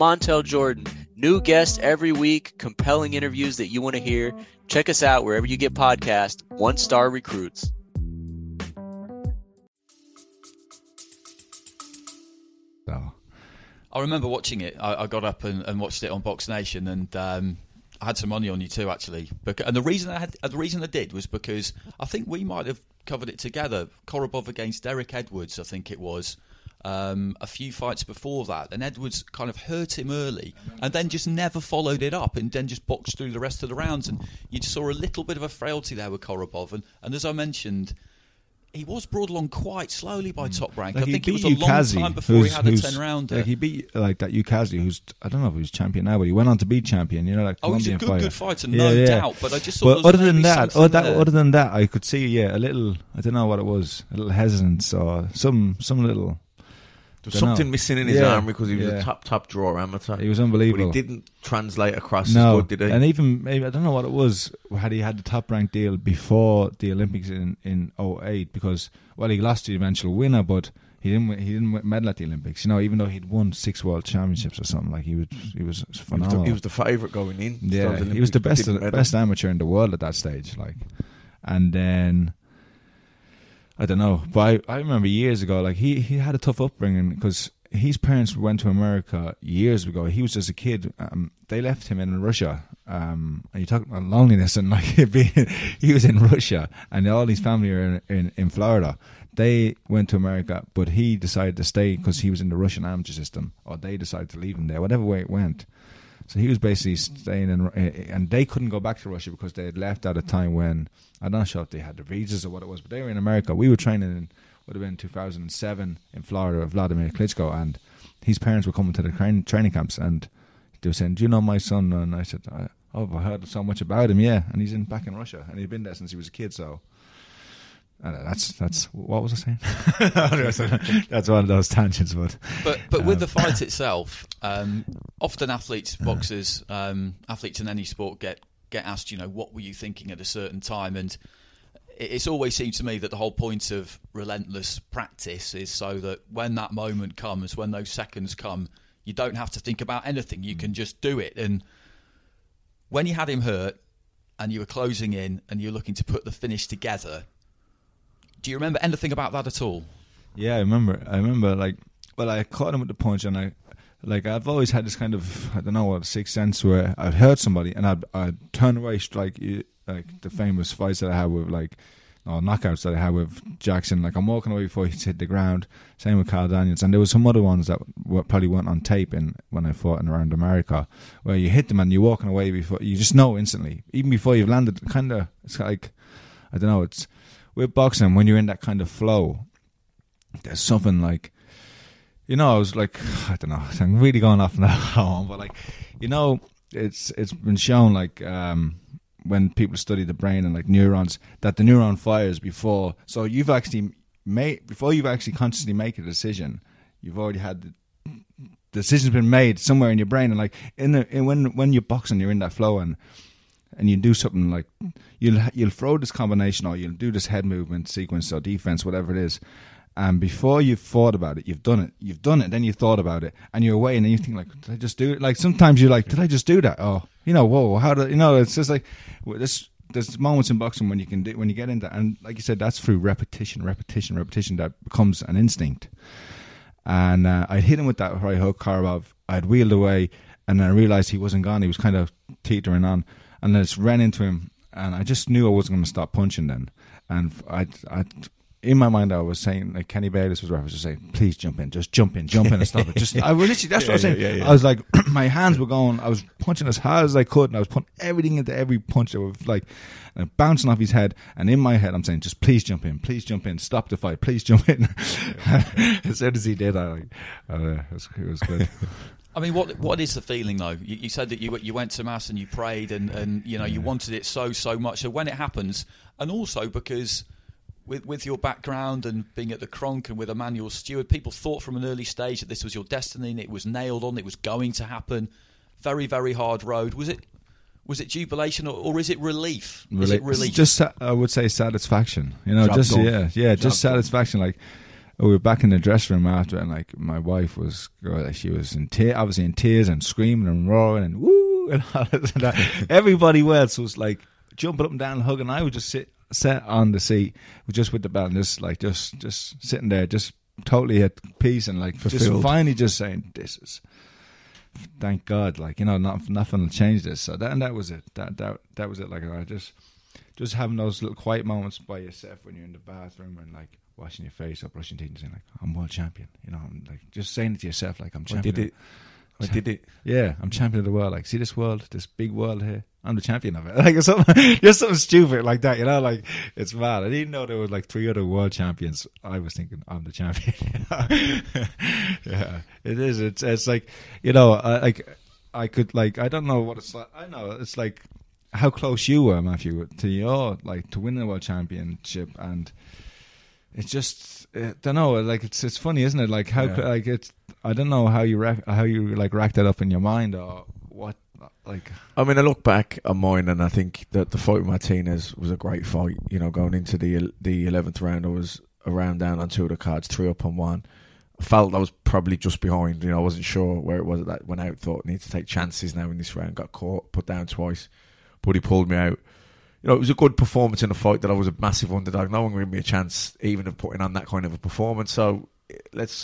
Montel Jordan. New guests every week, compelling interviews that you want to hear. Check us out wherever you get podcasts, One Star Recruits. Oh. I remember watching it. I got up and watched it on Box Nation, and I had some money on you too, actually. And the reason I did was because I think we might have covered it together. Korobov against Derek Edwards, I think it was. A few fights before that, and Edwards kind of hurt him early and then just never followed it up and then just boxed through the rest of the rounds, and you just saw a little bit of a frailty there with Korobov, and as I mentioned, he was brought along quite slowly by Top Rank. Like, I think it was a Ukazi, long time before he had a 10-rounder. Like, he beat like that Ukazi, who's, I don't know if he was champion now, but he went on to be champion, you know, like Colombian fighter. He's a good fighter, no doubt, but I just thought other than that, I could see a little, I don't know what it was, a little hesitance or some little... There was something missing in his arm because he was a top drawer amateur. He was unbelievable. But he didn't translate across as good, did he? And even, maybe, I don't know what it was, had he had the Top Rank deal before the Olympics in 2008, because, well, he lost to the eventual winner, but he didn't medal at the Olympics, you know, even though he'd won 6 world championships or something. Like, he was phenomenal. He was the favourite going in. Yeah, he was the best amateur in the world at that stage. Like, and then... I don't know, but I remember years ago, like, he had a tough upbringing because his parents went to America years ago. He was just a kid. They left him in Russia. And you talk about loneliness and, like, he was in Russia and all his family are in Florida. They went to America, but he decided to stay because he was in the Russian amateur system, or they decided to leave him there, whatever way it went. So he was basically staying in, and they couldn't go back to Russia because they had left at a time when, I'm not sure if they had the visas or what it was, but they were in America. We were training in, would have been 2007 in Florida with Vladimir Klitschko, and his parents were coming to the training camps, and they were saying, do you know my son? And I said, oh, I've heard so much about him, and he's back in Russia, and he'd been there since he was a kid, so I don't know, that's what was I saying? That's one of those tangents, but with the fight itself, often athletes in any sport get asked, what were you thinking at a certain time? And it's always seemed to me that the whole point of relentless practice is so that when that moment comes, when those seconds come, you don't have to think about anything. You can just do it. And when you had him hurt and you were closing in and you're looking to put the finish together, do you remember anything about that at all? Yeah, I remember, I caught him with the punch, and I've always had this kind of, sixth sense where I'd hurt somebody and I'd turn away, like the famous fights that I had with, knockouts that I had with Jackson. I'm walking away before he'd hit the ground. Same with Carl Daniels. And there were some other ones that probably weren't on tape when I fought in around America, where you hit them and you're walking away before, you just know instantly. Even before you've landed, it's like, it's... With boxing, when you're in that kind of flow, there's something I was I'm really going off now, but it's been shown when people study the brain and neurons, that the neuron fires before. So you've actually consciously make a decision, you've already had the decision's been made somewhere in your brain, and when you're boxing, you're in that flow and you do something you'll throw this combination, or you'll do this head movement sequence or defense, whatever it is, and before you've thought about it, you've done it, then you thought about it, and you're away, and then you think did I just do it? Sometimes you're did I just do that? Or whoa, how do it's just there's moments in boxing when you can do, when you get into that, and like you said, that's through repetition that becomes an instinct. And I'd hit him with that right hook, Korobov. I'd wheeled away, and then I realized he wasn't gone. He was kind of teetering on. And I just ran into him, and I just knew I wasn't going to stop punching then. And I, in my mind, I was saying, Kenny Bayless was where I was just saying, please jump in and stop it. I was literally, that's what I was saying. Yeah. I was my hands were going, I was punching as hard as I could, and I was putting everything into every punch. I was bouncing off his head, and in my head, I'm saying, just please jump in, stop the fight, please jump in. Yeah. As soon as he did, it was good. I mean, what is the feeling though? You said that you went to mass and you prayed and you wanted it so much. So when it happens, and also because with your background and being at the Kronk and with Emmanuel Stewart, people thought from an early stage that this was your destiny and it was nailed on. It was going to happen. Very, very hard road. Was it jubilation or is it relief? Is it relief? Just I would say satisfaction. Just satisfaction. We were back in the dressing room after, and my wife was, she was obviously in tears and screaming and roaring and woo and all that. Everybody else was jumping up and down and hugging. I would just sat on the seat, just with the band, just sitting there, just totally at peace and fulfilled. Just finally just saying, this is, thank God, nothing will change this. So that was it. That was it. I just having those little quiet moments by yourself when you're in the bathroom and washing your face or brushing teeth and saying I'm world champion, and just saying it to yourself, I'm champion. I did it. Yeah, I'm champion of the world. See this world, this big world here. I'm the champion of it. It's something, just something stupid like that. It's mad. I didn't know there was 3 other world champions. I was thinking I'm the champion. Yeah, it is. It's I could I don't know what it's like. I know it's how close you were, Matthew, to your to win the world championship. And it's just, I don't know. It's funny, isn't it? How yeah. It's. I don't know how you rack that up in your mind or what. I mean, I look back on mine and I think that the fight with Martinez was a great fight. Going into the 11th round, I was a round down on 2 of the cards, 3 up on 1. I felt I was probably just behind. I wasn't sure where it was at that. Went out, thought I need to take chances now in this round. Got caught, put down twice, but he pulled me out. It was a good performance in a fight that I was a massive underdog. No one gave me a chance even of putting on that kind of a performance. So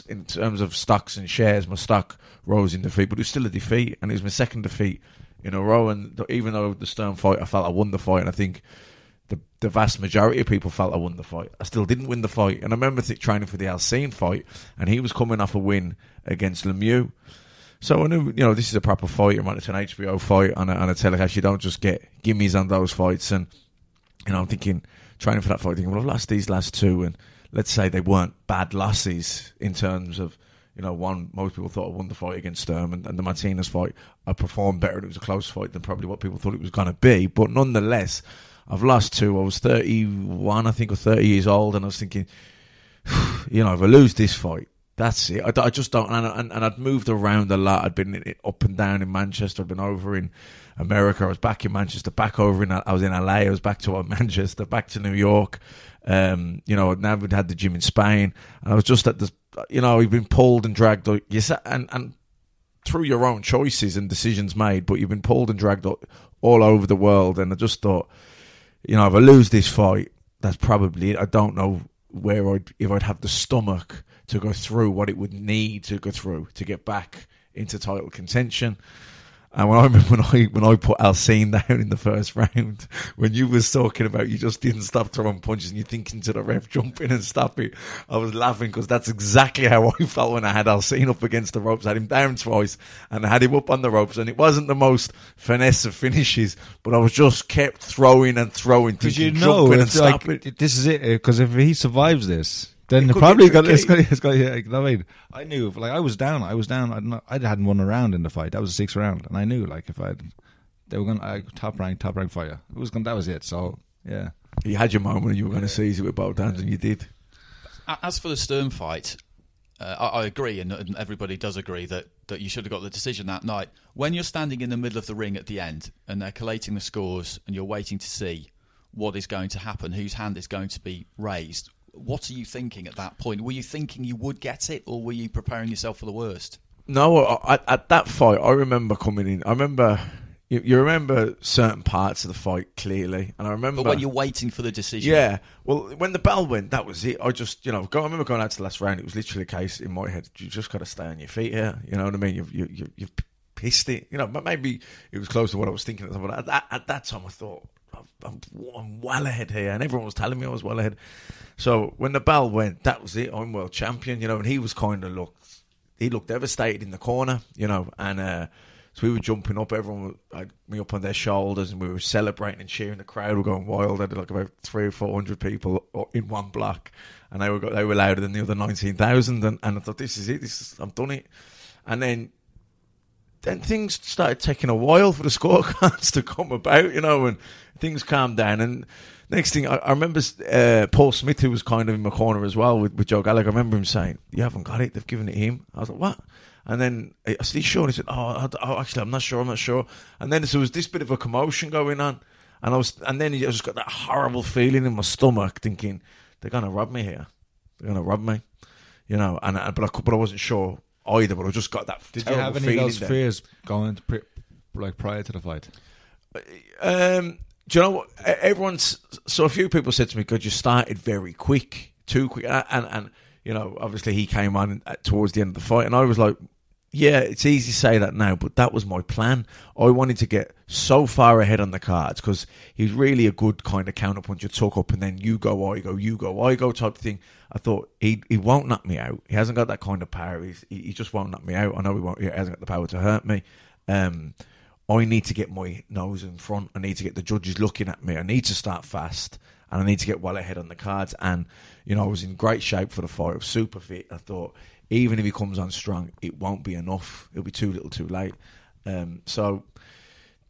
in terms of stocks and shares, my stock rose in defeat, but it was still a defeat, and it was my second defeat in a row. And even though the Stern fight, I felt I won the fight, and I think the vast majority of people felt I won the fight. I still didn't win the fight. And I remember training for the Alcine fight, and he was coming off a win against Lemieux. So I knew, this is a proper fight. It's an HBO fight on a telecast. You don't just get gimmies on those fights. And, I'm thinking, training for that fight, thinking, well, I've lost these last 2. And let's say they weren't bad losses in terms of, one, most people thought I won the fight against Sturm. And the Martinez fight, I performed better. It was a close fight than probably what people thought it was going to be. But nonetheless, I've lost two. I was 31, I think, or 30 years old, and I was thinking, you know, if I lose this fight, that's it. I just don't. And I'd moved around a lot. I'd been up and down in Manchester. I'd been over in America. I was back in Manchester, back over in, I was in LA. I was back to Manchester, back to New York. You know, now we'd had the gym in Spain. And I was just at this, you know, you've been pulled and dragged. And through your own choices and decisions made, but you've been pulled and dragged all over the world. And I just thought, you know, if I lose this fight, that's probably it. I don't know where if I'd have the stomach to go through what it would need to go through to get back into title contention. And when I put Alcine down in the first round, when you was talking about you just didn't stop throwing punches and you're thinking to the ref, jump in and stop it, I was laughing because that's exactly how I felt when I had Alcine up against the ropes. I had him down twice and I had him up on the ropes, and it wasn't the most finesse of finishes, but I was just kept throwing. Because you know, it's like, this is it, because if he survives this... Then probably it's got. Yeah, I mean, I knew. Like I was down. I hadn't won a round in the fight. That was the sixth round, and I knew. Like they were going top rank fighter. It was going. That was it. So yeah, you had your moment, and you were going to seize it with both hands, and you did. As for the Sturm fight, I agree, and everybody does agree that you should have got the decision that night. When you're standing in the middle of the ring at the end, and they're collating the scores, and you're waiting to see what is going to happen, whose hand is going to be raised. What are you thinking at that point? Were you thinking you would get it, or were you preparing yourself for the worst? No, at that fight, I remember coming in. I remember you remember certain parts of the fight clearly, and I remember. But when you're waiting for the decision, yeah. Well, when the bell went, that was it. I just, you know, I remember going out to the last round. It was literally a case in my head. You just got to stay on your feet here. You know what I mean? You've pissed it. You know, but maybe it was close to what I was thinking at the time. At that time, I thought. I'm well ahead here, and everyone was telling me I was well ahead. So when the bell went, that was it. I'm world champion, you know. And he was kind of looked devastated in the corner, you know. And so we were jumping up, everyone had me up on their shoulders, and we were celebrating and cheering. The crowd were going wild. I had like about 300 or 400 people in one block, and they were louder than the other 19,000. And I thought, this is it. I've done it. And then things started taking a while for the scorecards to come about, you know, and things calmed down. And next thing, I remember Paul Smith, who was kind of in my corner as well with Joe Gallagher, I remember him saying, you haven't got it, they've given it him. I was like, what? And then, are you sure? And he said, oh, actually, I'm not sure. And then there was this bit of a commotion going on. And I just got that horrible feeling in my stomach thinking, they're going to rob me here. They're going to rob me, you know. But I wasn't sure either, but I just got that. Did you have any of those fears going prior to the fight? Do you know what? Everyone's. So a few people said to me, "God, you started very quick, too quick." And you know, obviously he came on towards the end of the fight, and I was like, "Yeah, it's easy to say that now, but that was my plan. I wanted to get so far ahead on the cards because he's really a good kind of counterpunch. You talk up, and then you go, I go type of thing. I thought he won't knock me out. He hasn't got that kind of power. He just won't knock me out. I know he won't. He hasn't got the power to hurt me. I need to get my nose in front. I need to get the judges looking at me. I need to start fast, and I need to get well ahead on the cards. And you know, I was in great shape for the fight. I was super fit. I thought, even if he comes on strong, it won't be enough. It'll be too little, too late. So,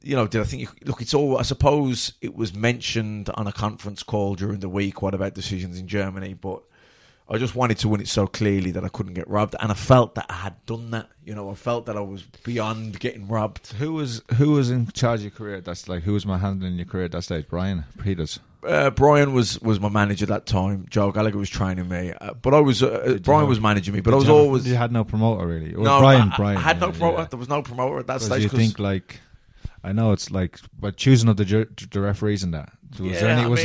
you know, did I think? Look, it's all. I suppose it was mentioned on a conference call during the week. What about decisions in Germany? But I just wanted to win it so clearly that I couldn't get robbed, and I felt that I had done that. You know, I felt that I was beyond getting robbed. Who was in charge of your career? That's like, who was my handling your career at that stage? Brian Peters. Brian was my manager at that time. Joe Gallagher was training me, but I was Brian was managing me. But I was always. You had no promoter really. Or no, Brian. I had no promoter. Yeah. There was no promoter at that stage. You think like. I know it's like, but choosing of the referees and that. Was there any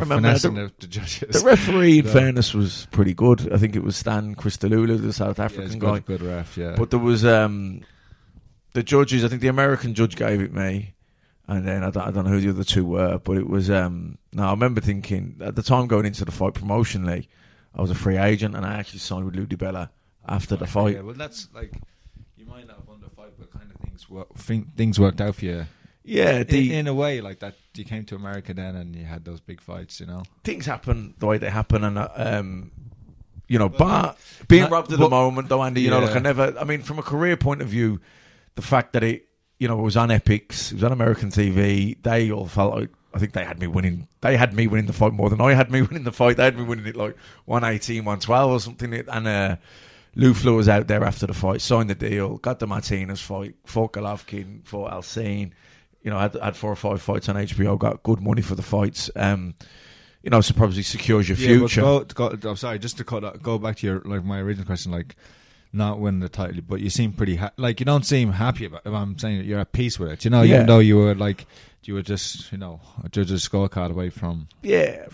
finesse in the judges? The referee, in fairness, was pretty good. I think it was Stan Christodoulou, the South African guy. Good ref, yeah. But there was the judges. I think the American judge gave it me, and then I don't know who the other two were. But it was I remember thinking at the time going into the fight promotionally, I was a free agent, and I actually signed with Lou DiBella after the fight. Yeah, well, that's like you might not have won the fight, but kind of. Things worked out for you, yeah. In a way, like that, you came to America then, and you had those big fights. You know, things happen the way they happen, and you know, but being robbed at the moment, though, Andy, you know, like I mean, from a career point of view, the fact that it, you know, it was on Epics, it was on American TV. They all felt like, I think they had me winning. They had me winning the fight more than I had me winning the fight. They had me winning it like 118, 112 or something. And Lou Fleur was out there after the fight, signed the deal, got the Martinez fight, fought Golovkin, fought Alcine. You know, had 4 or 5 fights on HBO, got good money for the fights. You know, so probably secures your future. I'm sorry, just to go back to your my original question, not winning the title, but you seem pretty you don't seem happy about it. I'm saying you're at peace with it. You know, even though you were just a judge's scorecard away from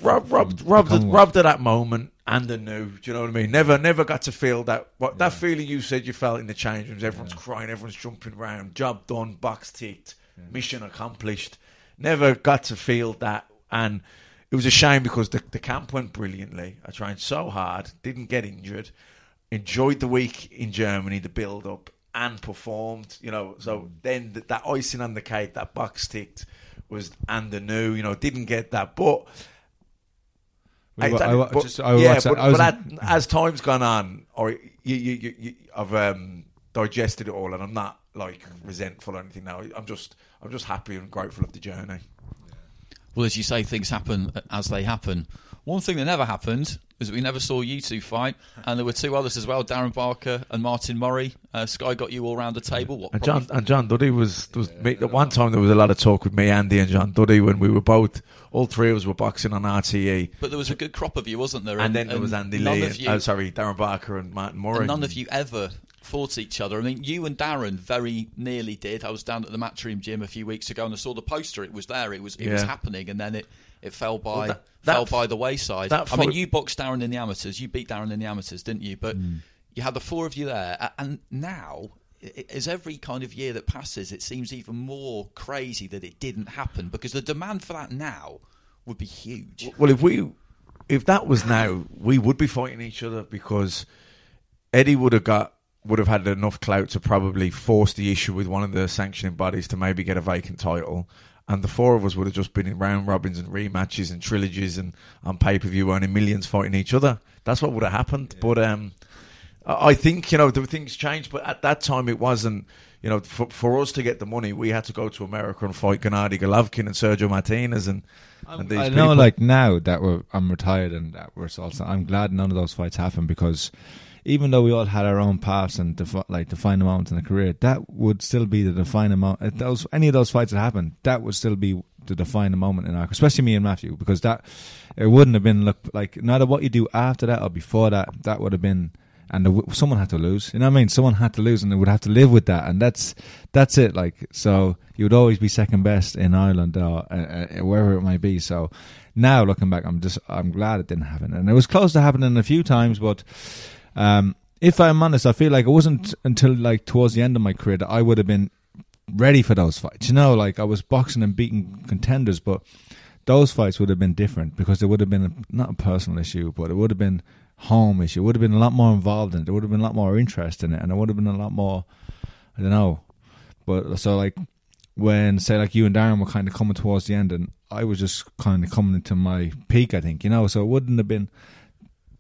robbed of that moment and the new. Do you know what I mean? Never got to feel that that feeling you said you felt in the change rooms. Everyone's crying, everyone's jumping around, job done, box ticked, mission accomplished. Never got to feel that. And it was a shame because the camp went brilliantly. I trained so hard, didn't get injured, enjoyed the week in Germany, the build-up, and performed. You know, so then that icing on the cake, that box ticked, was and the new. You know, didn't get that, but as time's gone on, or I've digested it all, and I'm not resentful or anything now. I'm just happy and grateful of the journey. Well, as you say, things happen as they happen. One thing that never happened is that we never saw you two fight, and there were 2 others as well, Darren Barker and Martin Murray. Sky got you all round the table. John Duddy was at one time there was a lot of talk with me, Andy and John Duddy, when we were both, all 3 of us were boxing on RTE. But there was a good crop of you, wasn't there? And then there was Andy Lee, Darren Barker and Martin Murray. And none of you ever fought each other. I mean, you and Darren very nearly did. I was down at the Matchroom gym a few weeks ago and I saw the poster. It was there. It was happening, and then it fell by the wayside. You boxed Darren in the amateurs. You beat Darren in the amateurs, didn't you? But you had the 4 of you there, and now, as every kind of year that passes, it seems even more crazy that it didn't happen, because the demand for that now would be huge. Well, if that was now, we would be fighting each other, because Eddie would have had enough clout to probably force the issue with one of the sanctioning bodies to maybe get a vacant title, and the 4 of us would have just been in round robins and rematches and trilogies and on pay-per-view earning millions fighting each other. That's what would have happened. Yeah. But I think, the things changed, but at that time it wasn't, for us to get the money, we had to go to America and fight Gennady Golovkin and Sergio Martinez and these people. I know, now that I'm retired and that we're also, I'm glad none of those fights happened, because even though we all had our own paths and defining moments in a career, that would still be the defining moment. Any of those fights that happened, that would still be the defining moment in our, especially me and Matthew, because that it wouldn't have been no matter what you do after that or before that, that would have been, and someone had to lose. You know what I mean? Someone had to lose, and they would have to live with that, and that's it. So you would always be second best in Ireland or wherever it might be. So now looking back, I'm glad it didn't happen, and it was close to happening a few times, but. If I'm honest, I feel it wasn't until towards the end of my career that I would have been ready for those fights. I was boxing and beating contenders, but those fights would have been different, because there would have been not a personal issue, but it would have been home issue. It would have been a lot more involved in it. There would have been a lot more interest in it, and it would have been a lot more, I don't know. But so when you and Darren were kind of coming towards the end, and I was just kind of coming into my peak, I think, so it wouldn't have been.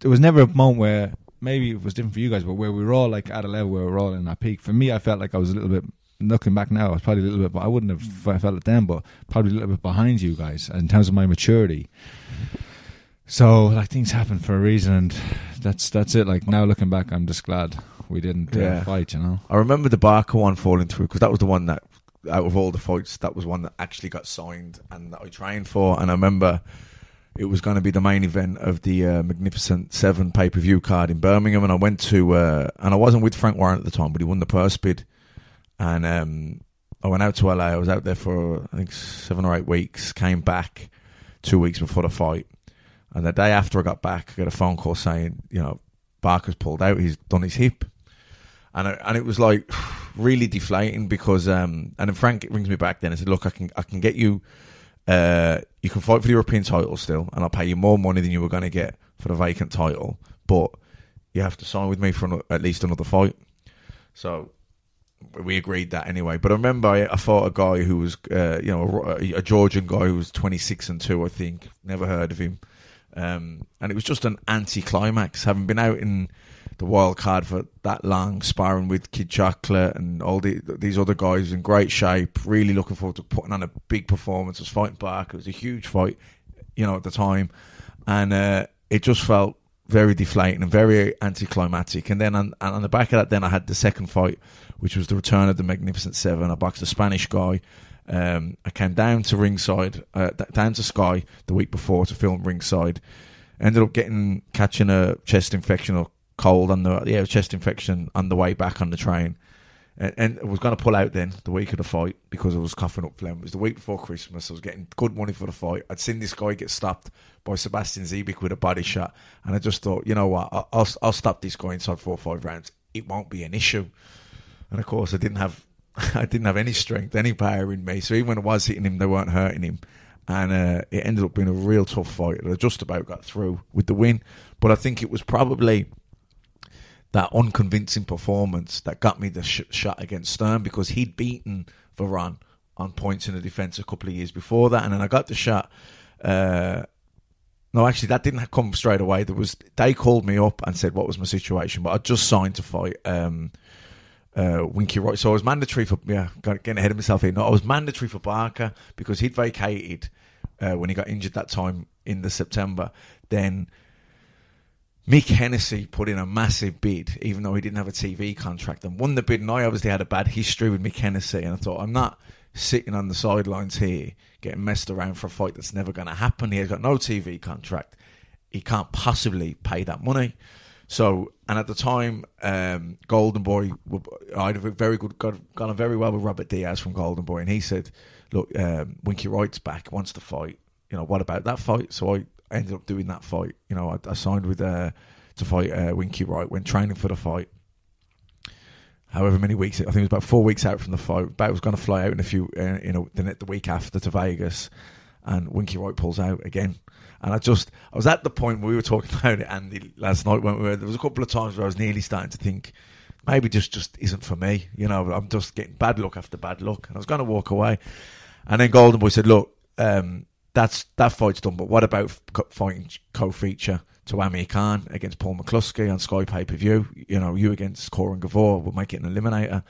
There was never a moment where. Maybe it was different for you guys, but where we were all at a level where we were all in our peak. For me, I felt I was a little bit, looking back now, I was probably a little bit, but I wouldn't have felt it then, but probably a little bit behind you guys in terms of my maturity. So things happen for a reason, and that's it. Now looking back, I'm just glad we didn't fight, I remember the Barker one falling through, because that was the one that, out of all the fights, that was one that actually got signed and that I trained for, and I remember it was going to be the main event of the Magnificent 7 pay-per-view card in Birmingham, and I went to, and I wasn't with Frank Warren at the time, but he won the purse bid, and I went out to LA. I was out there for, I think, 7 or 8 weeks, came back 2 weeks before the fight, and the day after I got back, I got a phone call saying, Barker's pulled out, he's done his hip, and it was really deflating, because, and then Frank rings me back then and said, look, I can get you, you can fight for the European title still, and I'll pay you more money than you were going to get for the vacant title, but you have to sign with me for at least another fight. So we agreed that anyway. But I remember I fought a guy who was, a Georgian guy who was 26-2, I think. Never heard of him. And it was just an anti-climax. Having been out in the wild card for that long, sparring with Kid Chocolate and all these other guys in great shape. Really looking forward to putting on a big performance. I was fighting back. It was a huge fight, you know, at the time. And it just felt very deflating and very anticlimactic. And then on the back of that, then I had the second fight, which was the return of the Magnificent Seven. I boxed a Spanish guy. I came down to ringside, down to Sky the week before to film ringside. Ended up catching a chest infection or cold chest infection on the way back on the train, and I was going to pull out then the week of the fight because I was coughing up phlegm. It was the week before Christmas. I was getting good money for the fight. I'd seen this guy get stopped by Sebastian Zibik with a body shot, and I just thought, you know what, I'll stop this guy inside 4 or 5 rounds. It won't be an issue. And of course, I didn't have any strength, any power in me. So even when I was hitting him, they weren't hurting him. And it ended up being a real tough fight. I just about got through with the win. But I think it was probably that unconvincing performance that got me the shot against Stern, because he'd beaten Varane on points in the defence a couple of years before that. And then I got the shot. No, actually, that didn't come straight away. They called me up and said what was my situation. But I just signed to fight Winky Roy. So I was mandatory for... Yeah, getting ahead of myself here. No, I was mandatory for Barker because he'd vacated when he got injured that time in the September. Then Mick Hennessy put in a massive bid, even though he didn't have a TV contract, and won the bid. And I obviously had a bad history with Mick Hennessy. And I thought, I'm not sitting on the sidelines here getting messed around for a fight that's never going to happen. He has got no TV contract. He can't possibly pay that money. So, and at the time, Golden Boy, I'd gone very well with Robert Diaz from Golden Boy, and he said, "Look, Winky Wright's back, wants to fight. You know, what about that fight?" So I ended up doing that fight. You know, I signed with to fight Winky Wright. Went training for the fight. However many weeks, I think it was about 4 weeks out from the fight. About was going to fly out in a few, the week after to Vegas, and Winky Wright pulls out again. And I was at the point where we were talking about it, Andy, last night, there was a couple of times where I was nearly starting to think, maybe just isn't for me. You know, I'm just getting bad luck after bad luck. And I was going to walk away. And then Golden Boy said, look, that fight's done, but what about fighting co-feature to Amir Khan against Paul McCluskey on Sky pay-per-view? You know, you against Coran Gavor, we'll make it an eliminator.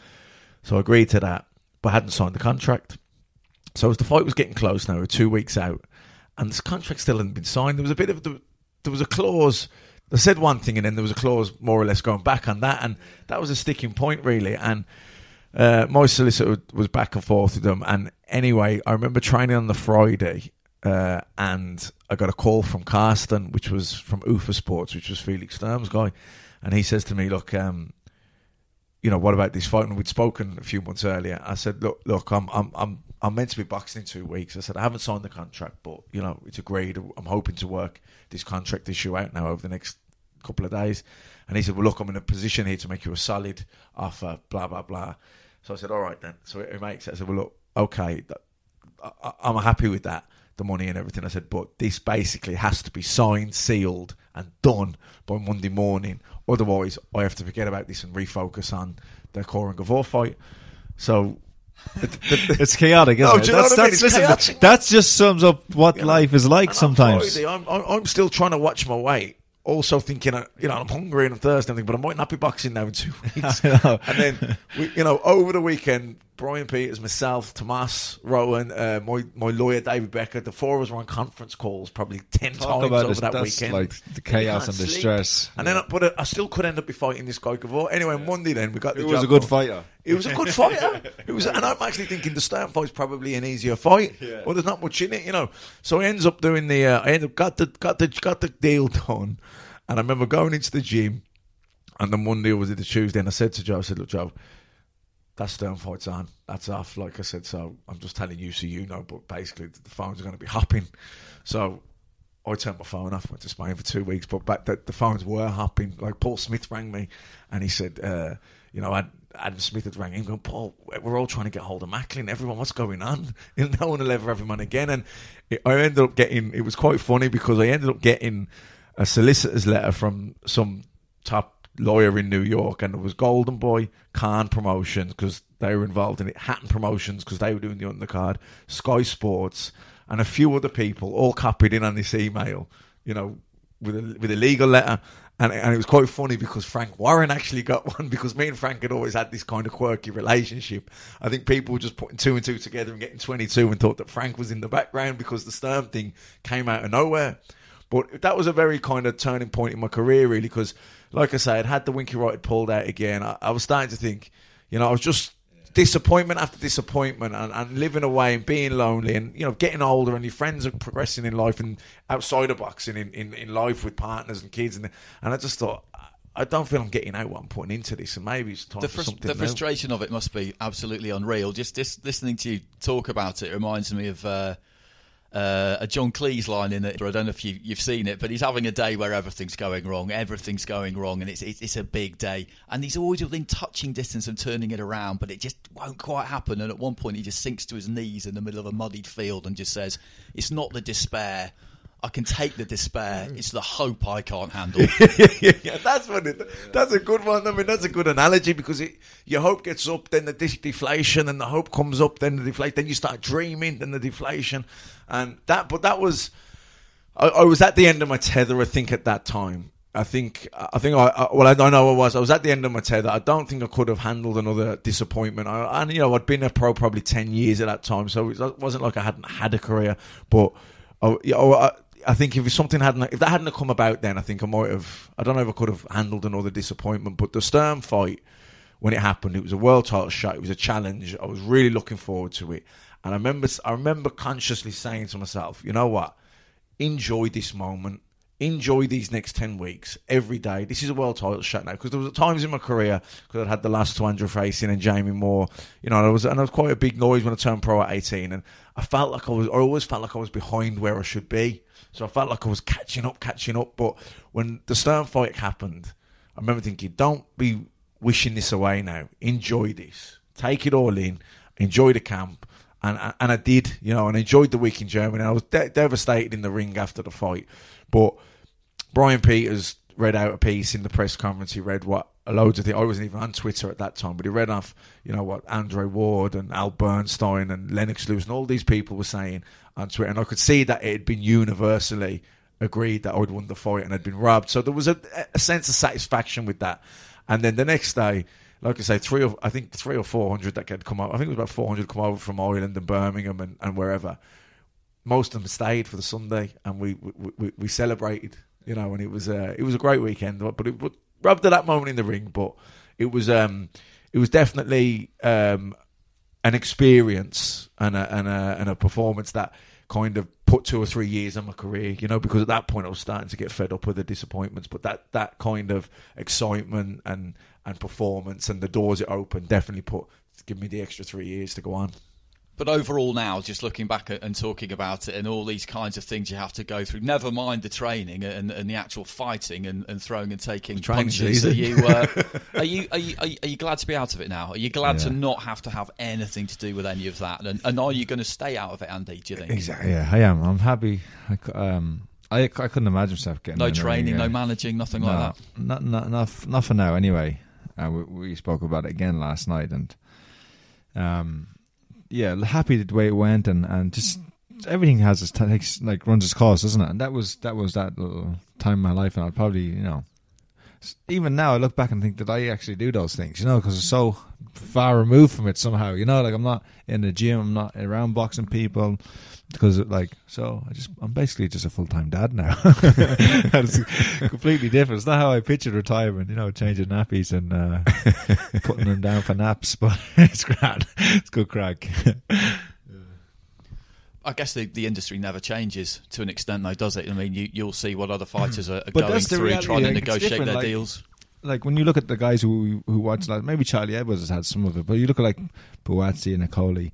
So I agreed to that, but I hadn't signed the contract. So as the fight was getting close now, we were 2 weeks out, and this contract still hadn't been signed. There was a clause. They said one thing, and then there was a clause more or less going back on that, and that was a sticking point, really. And my solicitor was back and forth with them. And anyway, I remember training on the Friday, and I got a call from Carsten, which was from UFA Sports, which was Felix Sturm's guy, and he says to me, "Look, you know, what about this fight?" And we'd spoken a few months earlier. I said, "Look, I'm meant to be boxing in 2 weeks. I said, I haven't signed the contract, but, you know, it's agreed. I'm hoping to work this contract issue out now over the next couple of days." And he said, well, look, I'm in a position here to make you a solid offer, blah, blah, blah. So I said, all right then. So he makes it. I said, well, look, okay, I'm happy with that, the money and everything. I said, but this basically has to be signed, sealed and done by Monday morning. Otherwise, I have to forget about this and refocus on the Coran Gavor fight. So... it's chaotic, isn't it? That just sums up what life is like sometimes. I'm still trying to watch my weight, also thinking, you know, I'm hungry and I'm thirsty, but I might not be boxing now in 2 weeks. And then, over the weekend, Brian Peters, myself, Tomas, Rowan, my lawyer, David Becker, the four of us were on conference calls probably 10 times over that weekend. Like the chaos and the stress. And then, I still could end up fighting this guy Gavor. Anyway, Monday then, we got the job. It was a good fighter. It was a good fighter. And I'm actually thinking the Stern fight's probably an easier fight. Yeah. Well, there's not much in it, you know. So I ends up doing the, I end up got the deal done. And I remember going into the gym, and the Monday, or was it the Tuesday, and I said to Joe, look, Joe, that Stern fight's on. That's off, like I said. So I'm just telling you so you know, but basically the phones are going to be hopping. So I turned my phone off, went to Spain for 2 weeks, but back the phones were hopping. Like Paul Smith rang me and he said, Adam Smith had rang him going, Paul, we're all trying to get hold of Macklin. Everyone, what's going on? No one will ever have him on again. And it was quite funny because I ended up getting a solicitor's letter from some top lawyer in New York, and it was Golden Boy, Khan Promotions, because they were involved in it, Hatton Promotions, because they were doing the undercard, Sky Sports, and a few other people all copied in on this email, you know, with a legal letter. And it was quite funny because Frank Warren actually got one, because me and Frank had always had this kind of quirky relationship. I think people were just putting two and two together and getting 22 and thought that Frank was in the background because the Sturm thing came out of nowhere. But that was a very kind of turning point in my career, really, because, like I say, I'd had the winky right pulled out again. I was starting to think, you know, I was just disappointment after disappointment and living away and being lonely and, you know, getting older and your friends are progressing in life and outside of boxing in life with partners and kids. And I just thought, I don't feel I'm getting out what I'm putting into this, and maybe it's time for something. The frustration of it must be absolutely unreal. Just listening to you talk about it reminds me of a John Cleese line in it. I don't know if you've seen it, but he's having a day where everything's going wrong, and it's a big day, and he's always within touching distance of turning it around, but it just won't quite happen. And at one point he just sinks to his knees in the middle of a muddied field and just says, "It's not the despair. I can take the despair. It's the hope I can't handle." Yeah, that's a good one. I mean, that's a good analogy, because your hope gets up, then the deflation, and the hope comes up, then the deflation, then you start dreaming, then the deflation, and that. But that was, I was at the end of my tether, I think, at that time. I was at the end of my tether. I don't think I could have handled another disappointment. And you know, I'd been a pro probably 10 years at that time, so it wasn't like I hadn't had a career, but. I think if that hadn't come about, then I think I might have. I don't know if I could have handled another disappointment. But the Sturm fight, when it happened, it was a world title shot. It was a challenge. I was really looking forward to it, and I remember consciously saying to myself, "You know what? Enjoy this moment. Enjoy these next 10 weeks every day. This is a world title shot now." Because there was times in my career, because I'd had the last two Andrew Facing and Jamie Moore, you know, and I was quite a big noise when I turned pro at 18, and I always felt like I was behind where I should be. So I felt like I was catching up. But when the Sturm fight happened, I remember thinking, "Don't be wishing this away now. Enjoy this. Take it all in. Enjoy the camp." And I did, you know, and I enjoyed the week in Germany. I was devastated in the ring after the fight, but Brian Peters read out a piece in the press conference. He read what loads of things. I wasn't even on Twitter at that time, but he read off, you know, what Andre Ward and Al Bernstein and Lennox Lewis and all these people were saying on Twitter, and I could see that it had been universally agreed that I'd won the fight and had been robbed. So there was a sense of satisfaction with that. And then the next day, like I say, three or 400 that had come over. I think it was about 400 come over from Ireland and Birmingham and wherever. Most of them stayed for the Sunday, and we celebrated, you know, and it was a great weekend. But it rubbed at that moment in the ring, but it was definitely an experience and a performance that kind of put 2 or 3 years on my career, you know, because at that point I was starting to get fed up with the disappointments. But that kind of excitement and performance and the doors it opened definitely give me the extra 3 years to go on. But overall now, just looking back and talking about it and all these kinds of things you have to go through, never mind the training and the actual fighting and throwing and taking punches, are you glad to be out of it now? Are you glad to not have to have anything to do with any of that? And are you going to stay out of it, Andy, do you think? Exactly, yeah, I am. I'm happy. I couldn't imagine myself getting... No training, no managing, nothing like that? Not for now, anyway. We spoke about it again last night, and... yeah, happy the way it went, and just everything has its runs its course, doesn't it? And that was that little time in my life, and I'll probably, you know, even now I look back and think, did I actually do those things? You know, because I'm so far removed from it somehow. You know, like I'm not in the gym, I'm not around boxing people, because I'm basically just a full time dad now. That's completely different. It's not how I pictured retirement. You know, changing nappies and putting them down for naps. But it's grand. It's good crack. I guess the industry never changes to an extent, though, does it? I mean, you'll see what other fighters are going through, reality, trying to negotiate their deals. Like when you look at the guys who watch, like maybe Charlie Edwards has had some of it, but you look at like Buatsi and Okolie.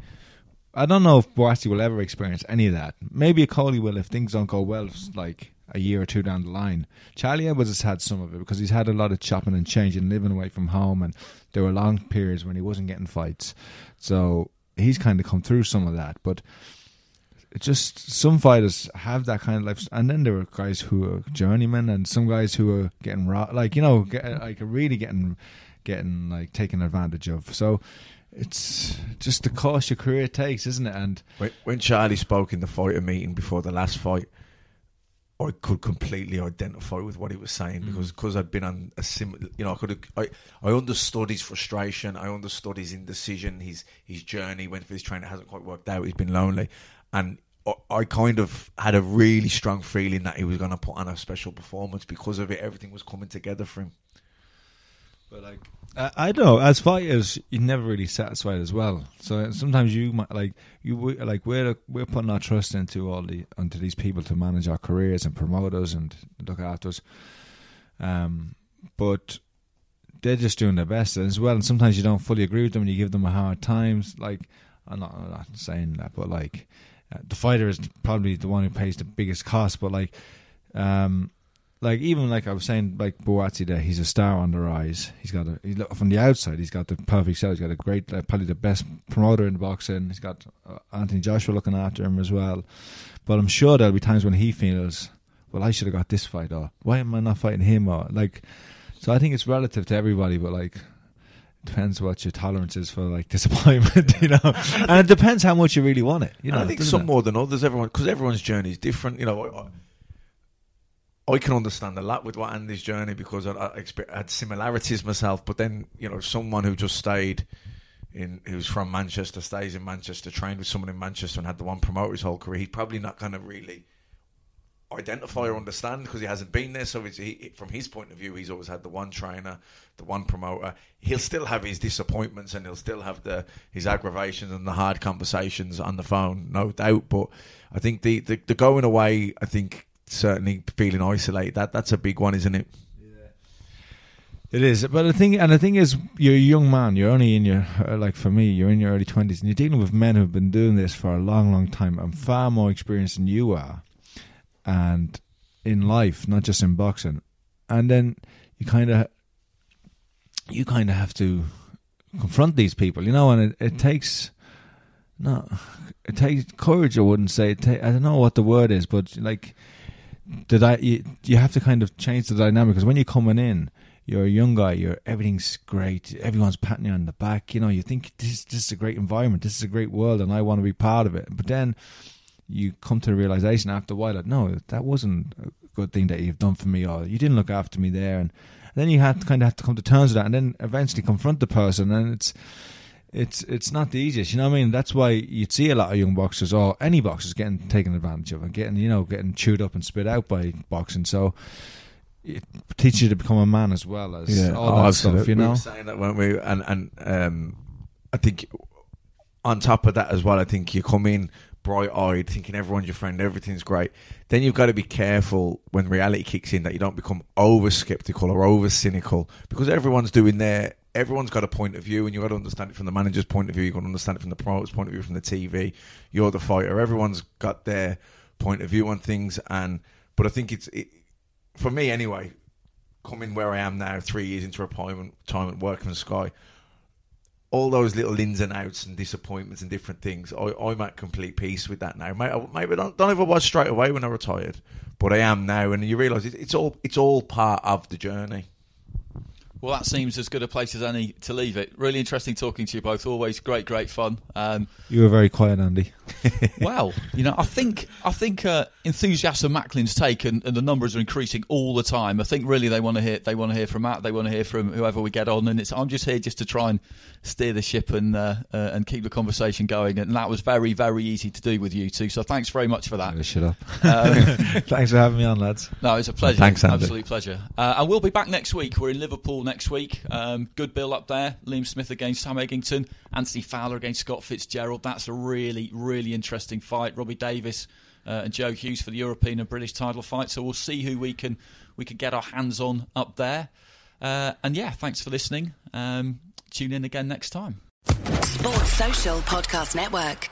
I don't know if Buatsi will ever experience any of that. Maybe Okolie will if things don't go well, like a year or two down the line. Charlie Edwards has had some of it because he's had a lot of chopping and changing, living away from home, and there were long periods when he wasn't getting fights. So he's kind of come through some of that. But it's just some fighters have that kind of life. And then there are guys who are journeymen and some guys who are getting robbed, like, you know, really getting like taken advantage of. So it's just the course your career takes, isn't it? And when Charlie spoke in the fighter meeting before the last fight, I could completely identify with what he was saying because I'd been on a similar, you know, I understood his frustration, I understood his indecision, his journey, went for this train that hasn't quite worked out, he's been lonely, and I kind of had a really strong feeling that he was going to put on a special performance because of it. Everything was coming together for him. But like, I don't know, as fighters, you're never really satisfied as well. So sometimes you might we're putting our trust into onto these people to manage our careers and promote us and look after us. But they're just doing their best as well. And sometimes you don't fully agree with them and you give them a hard time. Like, I'm not saying that, but like, the fighter is probably the one who pays the biggest cost. But I was saying, like Buatsi there, he's a star on the rise. He's from the outside, he's got the perfect sell. He's got a great, probably the best promoter in boxing. He's got Anthony Joshua looking after him as well. But I'm sure there'll be times when he feels, well, I should have got this fight, or why am I not fighting him? Or like, so I think it's relative to everybody, but like, depends what your tolerance is for like disappointment, you know, and it depends how much you really want it. You know, I think some more than others, because everyone's journey is different. You know, I can understand a lot with what Andy's journey because I had similarities myself. But then, you know, someone who just stayed in, who's from Manchester, stays in Manchester, trained with someone in Manchester, and had the one promoter his whole career, he's probably not going to really identify or understand because he hasn't been there. So from his point of view, he's always had the one trainer, the one promoter. He'll still have his disappointments and he'll still have his aggravations and the hard conversations on the phone, no doubt. But I think the going away, I think certainly feeling isolated, that's a big one, isn't it? It is, but the thing is, you're a young man. You're only in your, like for me, you're in your early 20s, and you're dealing with men who've been doing this for a long, long time and far more experienced than you are. And in life, not just in boxing, and then you kind of have to confront these people, you know. And it takes courage. I wouldn't say I don't know what the word is, but like you have to kind of change the dynamic, because when you're coming in, you're a young guy. Everything's great. Everyone's patting you on the back. You know, you think this is a great environment. This is a great world, and I want to be part of it. But then you come to the realization after a while that no, that wasn't a good thing that you've done for me, or you didn't look after me there, and then you have to come to terms with that, and then eventually confront the person, and it's not the easiest, you know what I mean? That's why you'd see a lot of young boxers or any boxers getting taken advantage of and getting chewed up and spit out by boxing. So it teaches you to become a man as well as all that stuff, you know. We were saying that, weren't we? And I think on top of that as well, I think you come in bright-eyed, thinking everyone's your friend, everything's great. Then you've got to be careful when reality kicks in that you don't become over-sceptical or over-cynical, because everyone's got a point of view, and you've got to understand it from the manager's point of view, you've got to understand it from the promoter's point of view, from the TV. You're the fighter. Everyone's got their point of view on things, but I think it's for me anyway, coming where I am now, 3 years into retirement time at working for Sky, all those little ins and outs and disappointments and different things, I'm at complete peace with that now. Maybe I don't ever was straight away when I retired, but I am now, and you realise it's all part of the journey. Well, that seems as good a place as any to leave it. Really interesting talking to you both. Always great, great fun. You were very quiet, Andy. Well, you know, I think enthusiasm Macklin's take and the numbers are increasing all the time. I think really they want to hear from Matt. They want to hear from whoever we get on. And I'm just here just to try and steer the ship and keep the conversation going. And that was very, very easy to do with you two. So thanks very much for that. Shut up. Thanks for having me on, lads. No, it's a pleasure. Thanks, Andy. Absolute pleasure. And we'll be back next week. We're in Liverpool next week. Good bill up there. Liam Smith against Sam Eggington, Anthony Fowler against Scott Fitzgerald. That's a really, really interesting fight. Robbie Davis and Joe Hughes for the European and British title fight. So we'll see who we can get our hands on up there. And thanks for listening. Tune in again next time. Sports Social Podcast Network.